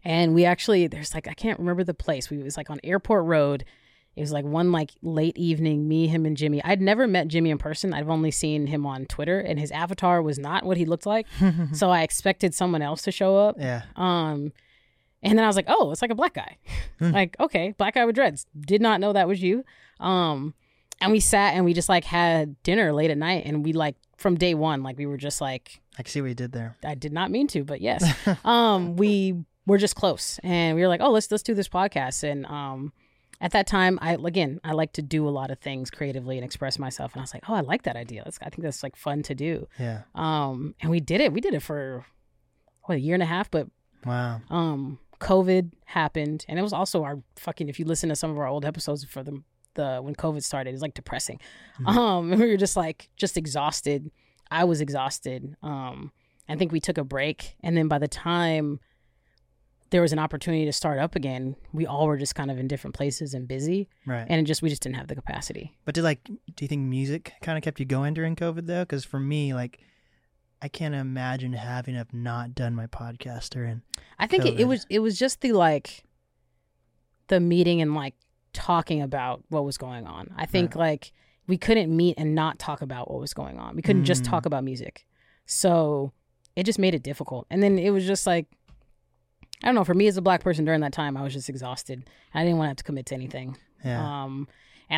And we actually, there's like, I can't remember the place. It was like on Airport Road. It was like one like late evening, me, him, and Jimmy. I'd never met Jimmy in person. I've only seen him on Twitter, and his avatar was not what he looked like. So I expected someone else to show up. Yeah. And then I was like, oh, it's like a black guy. Like, okay, black guy with dreads. Did not know that was you. And we sat and we just like had dinner late at night, and we like from day one, like we were just like. I can see what you did there. I did not mean to, but yes. We were just close, and we were like, oh, let's do this podcast. And at that time, I like to do a lot of things creatively and express myself. And I was like, oh, I like that idea. I think that's like fun to do. Yeah. And we did it. We did it for a year and a half. But wow. COVID happened, and it was also our fucking. If you listen to some of our old episodes for the when COVID started, it's like depressing. Mm-hmm. And we were just like exhausted. I was exhausted. I think we took a break, and then by the time there was an opportunity to start up again, we all were just kind of in different places and busy. Right. And we just didn't have the capacity. But do you think music kind of kept you going during COVID though? Cause for me, like I can't imagine having not done my podcast during I think it was just the, like the meeting and like talking about what was going on. I think right. like we couldn't meet and not talk about what was going on. We couldn't just talk about music. So it just made it difficult. And then it was just like, I don't know. For me as a black person during that time, I was just exhausted. I didn't want to have to commit to anything. Yeah. And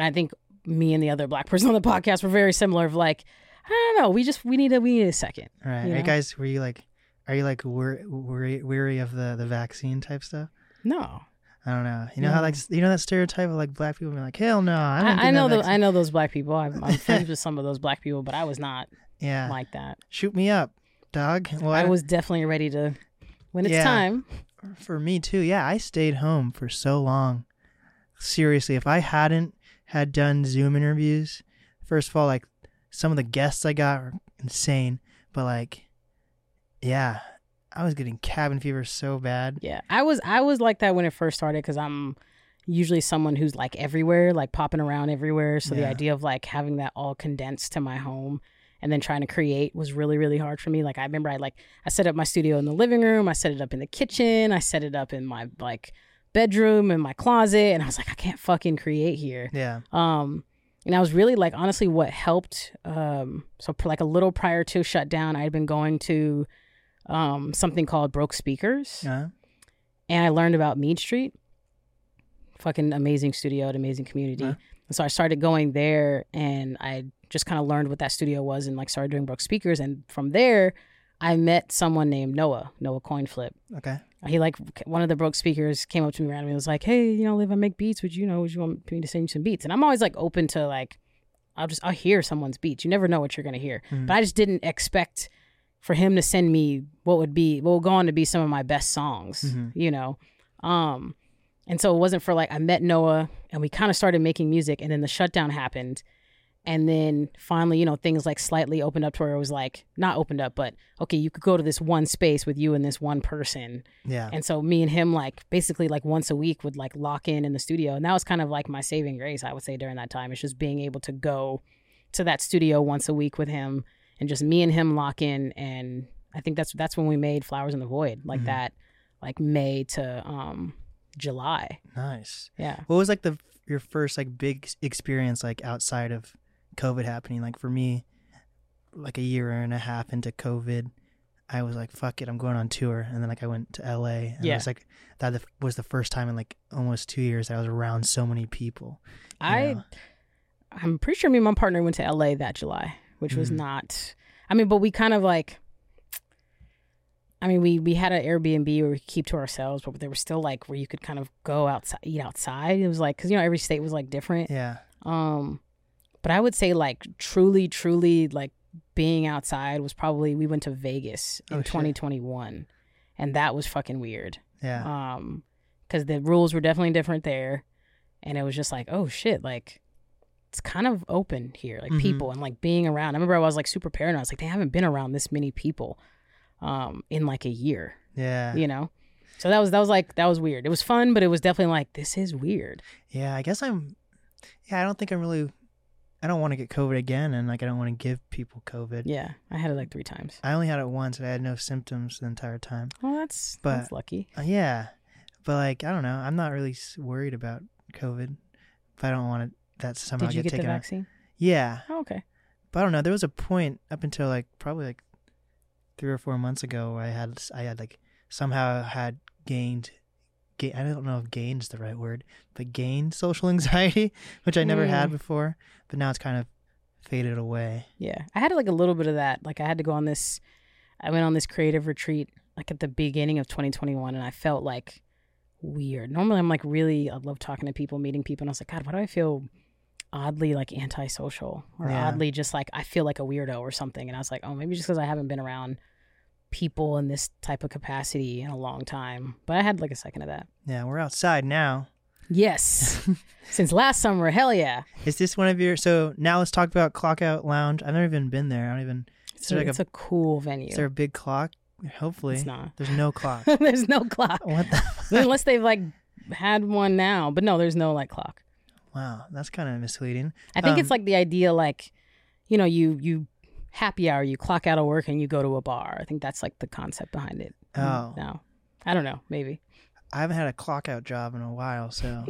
I think me and the other black person on the podcast were very similar of like, I don't know. We need a second. Right. You know? Guys, are you like weary of the vaccine type stuff? No. I don't know. You know how like, you know that stereotype of like black people being like, hell no. I know those black people. I'm friends with some of those black people, but I was not like that. Shoot me up, dog. Well, I was definitely ready to, when it's time. For me too, yeah. I stayed home for so long. Seriously, if I hadn't had done Zoom interviews, first of all, like some of the guests I got were insane, but like, yeah, I was getting cabin fever so bad. Yeah, I was like that when it first started because I'm usually someone who's like everywhere, like popping around everywhere. So the idea of like having that all condensed to my home and then trying to create was really, really hard for me. Like I remember I set up my studio in the living room. I set it up in the kitchen. I set it up in my like bedroom and my closet. And I was like, I can't fucking create here. Yeah. And I was really like, honestly, what helped. So like a little prior to shutdown, I had been going to something called Broke Speakers. Uh-huh. And I learned about Mead Street. Fucking amazing studio, an amazing community. Uh-huh. And so I started going there, and I just kind of learned what that studio was and like started doing Broke Speakers. And from there, I met someone named Noah Coinflip. Okay. He like, one of the Broke Speakers came up to me randomly and was like, hey, you know, Liv, I make beats. Would you want me to send you some beats? And I'm always like open to like, I'll hear someone's beats. You never know what you're going to hear. Mm-hmm. But I just didn't expect for him to send me what would go on to be some of my best songs, you know? And so it wasn't for like, I met Noah and we kind of started making music, and then the shutdown happened. And then finally, you know, things like slightly opened up to where it was like, not opened up, but okay, you could go to this one space with you and this one person. Yeah. And so me and him like basically like once a week would like lock in the studio. And that was kind of like my saving grace, I would say, during that time. It's just being able to go to that studio once a week with him and just me and him lock in. And I think that's when we made Flowers in the Void, like that, like May to July. Nice. Yeah. What was like your first like big experience like outside of COVID happening? Like for me, like a year and a half into COVID, I was like, fuck it, I'm going on tour. And then like I went to LA and yeah. I was like, that was the first time in like almost 2 years that I was around so many people. I'm pretty sure me and my partner went to LA that July, which was not, I mean, but we kind of like, I mean, we had an Airbnb where we could keep to ourselves, but there was still like where you could kind of go outside, eat outside. It was like, cause you know, every state was like different. Yeah. But I would say like truly like being outside was probably, we went to Vegas in 2021 and that was fucking weird. Yeah. Cause the rules were definitely different there. And it was just like, oh shit. Like, it's kind of open here, like people and like being around. I remember I was like super paranoid. I was like, they haven't been around this many people in like a year. Yeah. You know? So that was weird. It was fun, but it was definitely like, this is weird. Yeah. I guess I don't think I'm really, I don't want to get COVID again. And like, I don't want to give people COVID. Yeah. I had it like 3 times. I only had it once and I had no symptoms the entire time. Well, that's lucky. Yeah. But like, I don't know. I'm not really worried about COVID if I don't want it. That's somehow Did you get taken the vaccine? Out. Yeah. Oh, okay. But I don't know. There was a point up until like probably like 3 or 4 months ago where I had like somehow had gained I don't know if gain's the right word, but gained social anxiety, which I never had before. But now it's kind of faded away. Yeah. I had like a little bit of that. Like I went on this creative retreat like at the beginning of 2021 and I felt like weird. Normally I'm like really, I love talking to people, meeting people. And I was like, God, why do I feel oddly like antisocial or oddly just like I feel like a weirdo or something? And I was like, oh, maybe just because I haven't been around people in this type of capacity in a long time. But I had like a second of that. Yeah, we're outside now. Yes. Since last summer. Hell yeah. Is this one of your, so now let's talk about Clock Out Lounge. I've never even been there. I don't even, it's a cool venue. Is there a big clock? Hopefully. It's not. There's no clock. There's no clock. What the Unless they've like had one now, but no, there's no like clock. Wow, that's kind of misleading. I think it's like the idea, like, you know, you happy hour, you clock out of work and you go to a bar. I think that's like the concept behind it. Oh, no, I don't know. Maybe I haven't had a clock out job in a while, so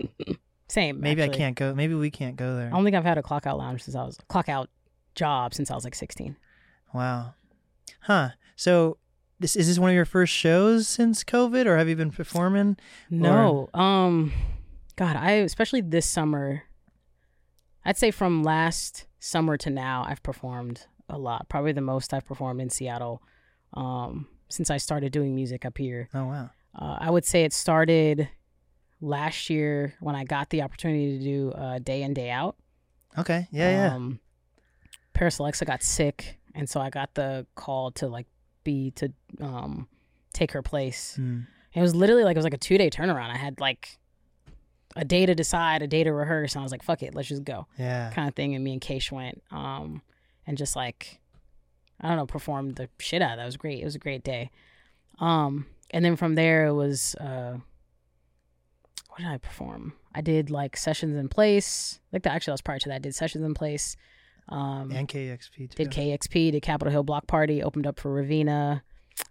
same. Maybe actually. I can't go. Maybe we can't go there. I don't think I've had a clock out lounge since I was clock out job since I was like 16. Wow, huh? So. Is this one of your first shows since COVID, or have you been performing? No. God, especially this summer, I'd say from last summer to now, I've performed a lot. Probably the most I've performed in Seattle since I started doing music up here. Oh, wow. I would say it started last year when I got the opportunity to do Day In, Day Out. Okay, yeah, yeah. Paris Alexa got sick, and so I got the call to, like, take her place. It was literally like it was like a 2-day turnaround. I had like a day to decide, a day to rehearse, and I was like, fuck it, let's just go, yeah, kind of thing. And me and Keish went and just like, I don't know, performed the shit out of that. It was great. It was a great day. And then from there it was what did I perform? I did like Sessions in Place, like that. Actually, I was prior to that. I did Sessions in Place. And KXP too. Did KXP, did Capitol Hill Block Party, opened up for Ravina.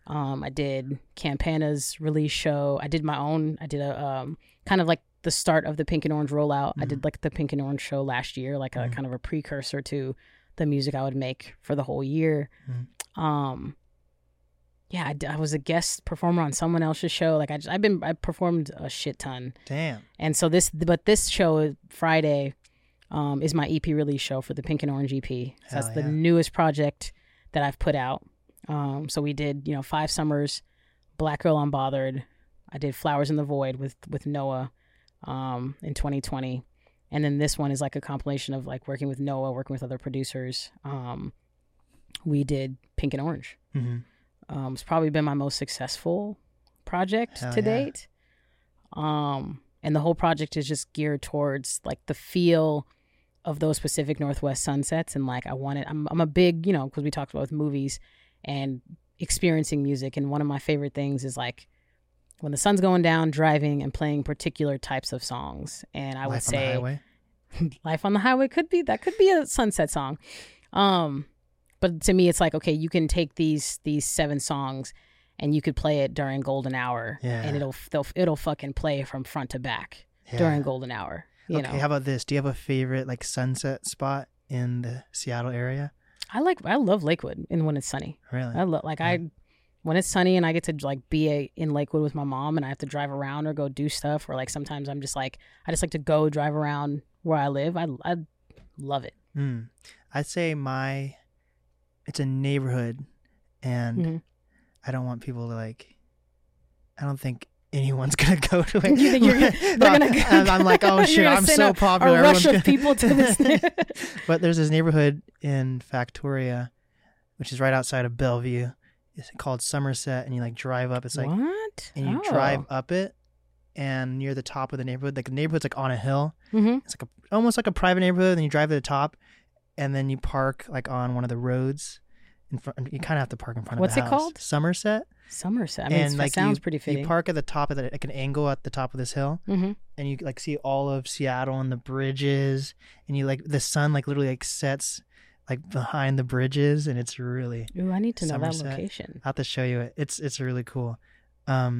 I did Campana's release show. I did my own. I did a kind of like the start of the Pink and Orange rollout. I did like the Pink and Orange show last year, like a kind of a precursor to the music I would make for the whole year. I was a guest performer on someone else's show. Like I performed a shit ton. Damn. And so this show Friday is my EP release show for the Pink and Orange EP. So that's the newest project that I've put out. So we did, 5 Summers, Black Girl Unbothered. I did Flowers in the Void with Noah in 2020. And then this one is like a compilation of like working with Noah, working with other producers. We did Pink and Orange. It's probably been my most successful project to date. And the whole project is just geared towards like the feel of those Pacific Northwest sunsets. And like, I'm a big, cause we talked about with movies and experiencing music. And one of my favorite things is like when the sun's going down, driving and playing particular types of songs. And I would say Life on the Highway could be a sunset song. But to me, it's like, okay, you can take these 7 songs and you could play it during golden hour and it'll fucking play from front to back during golden hour. How about this? Do you have a favorite like sunset spot in the Seattle area? I love Lakewood when it's sunny. Really? I love when it's sunny and I get to like be in Lakewood with my mom and I have to drive around or go do stuff, or like sometimes I'm just like, I just like to go drive around where I live. I love it. Mm. I'd say it's a neighborhood, and mm-hmm. I don't want people to like, I don't think anyone's going to go to it. You think they're gonna go. I'm like, oh shit, I'm so popular. A rush of people to this. But there's this neighborhood in Factoria, which is right outside of Bellevue. It's called Somerset, and you like drive up. It's like what? And you drive up it, and near the top of the neighborhood, like the neighborhood's like on a hill. Mm-hmm. It's like almost like a private neighborhood. And you drive to the top, and then you park like on one of the roads. You kind of have to park in front of the house. What's it called? Somerset. I mean, and, like, sounds pretty fitting. You park at the top of the, like an angle at the top of this hill, mm-hmm. and you like see all of Seattle and the bridges, and you like the sun like literally like sets like behind the bridges, and it's really. Ooh, I need to Somerset. Know that location. I'll have to show you it. It's really cool. Yeah,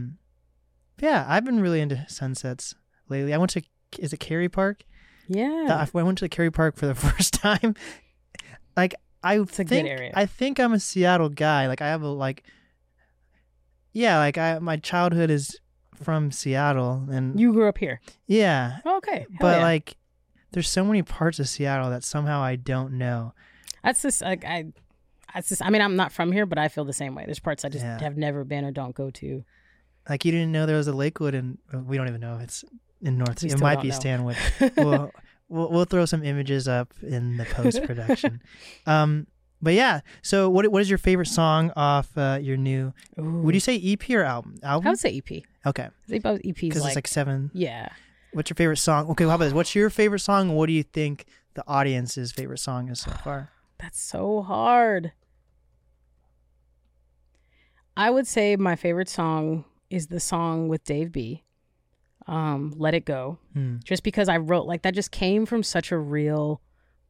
I've been really into sunsets lately. I went to is it Cary Park? Yeah, I went to Cary Park for the first time. Like. I think I'm a Seattle guy. Like I have a like, yeah. Like my childhood is from Seattle, and you grew up here. Yeah. Oh, okay. Hell but yeah. Like, there's so many parts of Seattle that somehow I don't know. That's just like I mean, I'm not from here, but I feel the same way. There's parts I just have never been or don't go to. Like you didn't know there was a Lakewood, and we don't even know if it's in North. It might be Stanwood. Well. We'll throw some images up in the post-production. But yeah, so what is your favorite song off your new... Ooh. Would you say EP or album? I would say EP. Okay. Because it's like seven. Yeah. What's your favorite song? Okay, how about this? What's your favorite song? What do you think the audience's favorite song is so far? That's so hard. I would say my favorite song is the song with Dave B., Let It Go, just because I wrote like that just came from such a real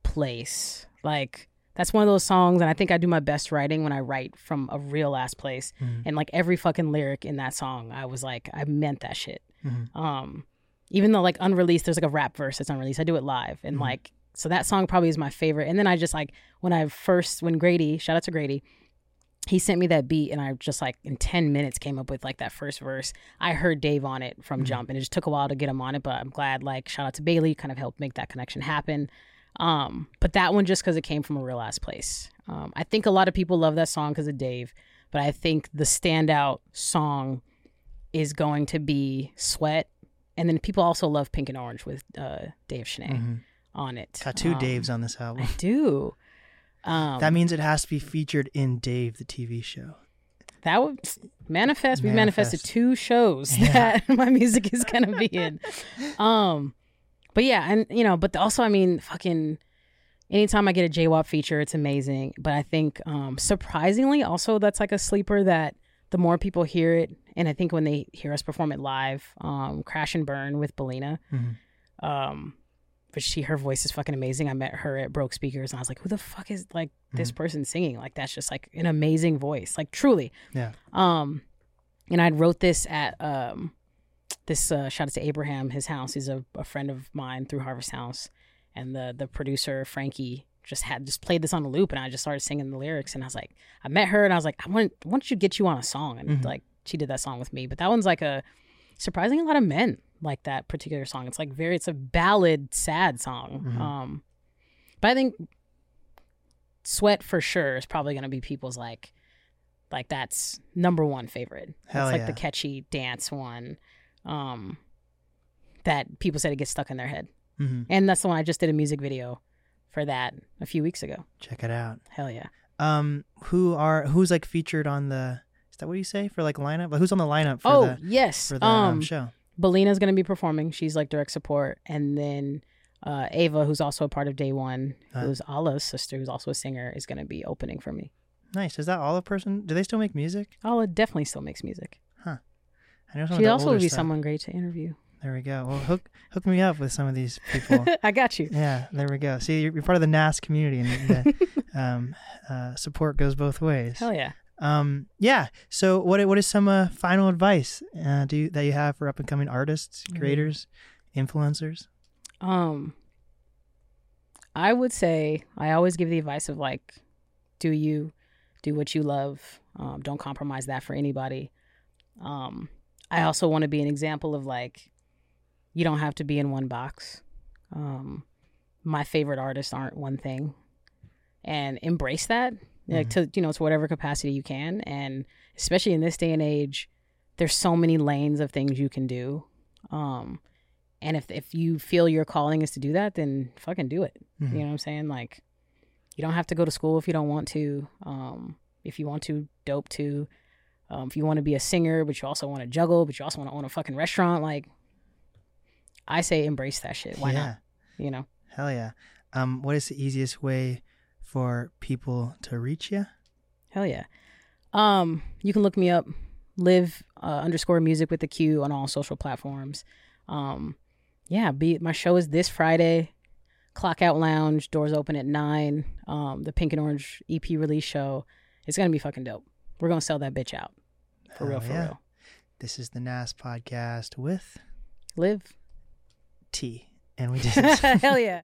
place. Like that's one of those songs, and I think I do my best writing when I write from a real ass place. And like every fucking lyric in that song, I was like, I meant that shit. Even though like unreleased, there's like a rap verse that's unreleased. I do it live, and like so that song probably is my favorite. And then I just like when Grady, shout out to Grady. He sent me that beat, and I just like in 10 minutes came up with like that first verse. I heard Dave on it from jump, and it just took a while to get him on it, but I'm glad like shout out to Bailey kind of helped make that connection happen. But that one just because it came from a real ass place. I think a lot of people love that song because of Dave, but I think the standout song is going to be Sweat. And then people also love Pink and Orange with Dave Cheney on it. Tattoo Dave's on this album. I do. That means it has to be featured in Dave, the TV show. That would manifest. We manifested two shows that my music is going to be in. But yeah, and you know, but also, I mean, fucking anytime I get a JWAP feature, it's amazing. But I think surprisingly also that's like a sleeper that the more people hear it. And I think when they hear us perform it live, Crash and Burn with Belina, but her voice is fucking amazing. I met her at Broke Speakers, and I was like, who the fuck is like this person singing? Like that's just like an amazing voice, like truly. Yeah. And I wrote this at this shout out to Abraham, his house. He's a friend of mine through Harvest House, and the producer Frankie just played this on a loop, and I just started singing the lyrics, and I was like, I met her, and I was like, I want you to get you on a song, and like she did that song with me. But that one's like a surprisingly a lot of men like that particular song. It's like it's a ballad, sad song. But I think Sweat for sure is probably going to be people's like that's number one favorite. Hell it's like the catchy dance one that people said it gets stuck in their head. And that's the one I just did a music video for that a few weeks ago. Check it out. Hell yeah. Who's like featured on the, is that what you say for like lineup? Like who's on the lineup for for the show? Belina's going to be performing. She's like direct support. And then Ava, who's also a part of Day One, who's Allah's sister, who's also a singer, is going to be opening for me. Nice. Is that Allah person? Do they still make music? Allah definitely still makes music. Huh. I know she also would be someone great to interview. There we go. Well, hook me up with some of these people. I got you. Yeah, there we go. See, you're part of the NAS community, and the, support goes both ways. Hell yeah. So what is some final advice that you have for up and coming artists, creators, influencers? I would say I always give the advice of like, do what you love. Don't compromise that for anybody. I also want to be an example of, like, you don't have to be in one box. My favorite artists aren't one thing, and embrace that, like, to, you know, to whatever capacity you can. And especially in this day and age, there's so many lanes of things you can do. And if you feel your calling is to do that, then fucking do it. Mm-hmm. You know what I'm saying? Like, you don't have to go to school if you don't want to. If you want to, dope too. If you want to be a singer, but you also want to juggle, but you also want to own a fucking restaurant, like, I say embrace that shit. Why not? You know? Hell yeah. What is the easiest way for people to reach you? Hell yeah. You can look me up, Liv _music with the Q on all social platforms. My show is this Friday, Clock Out Lounge, doors open at 9. The Pink and Orange EP release show. It's going to be fucking dope. We're going to sell that bitch out. For real. This is the NAS podcast with Liv T. And we did it. Hell yeah.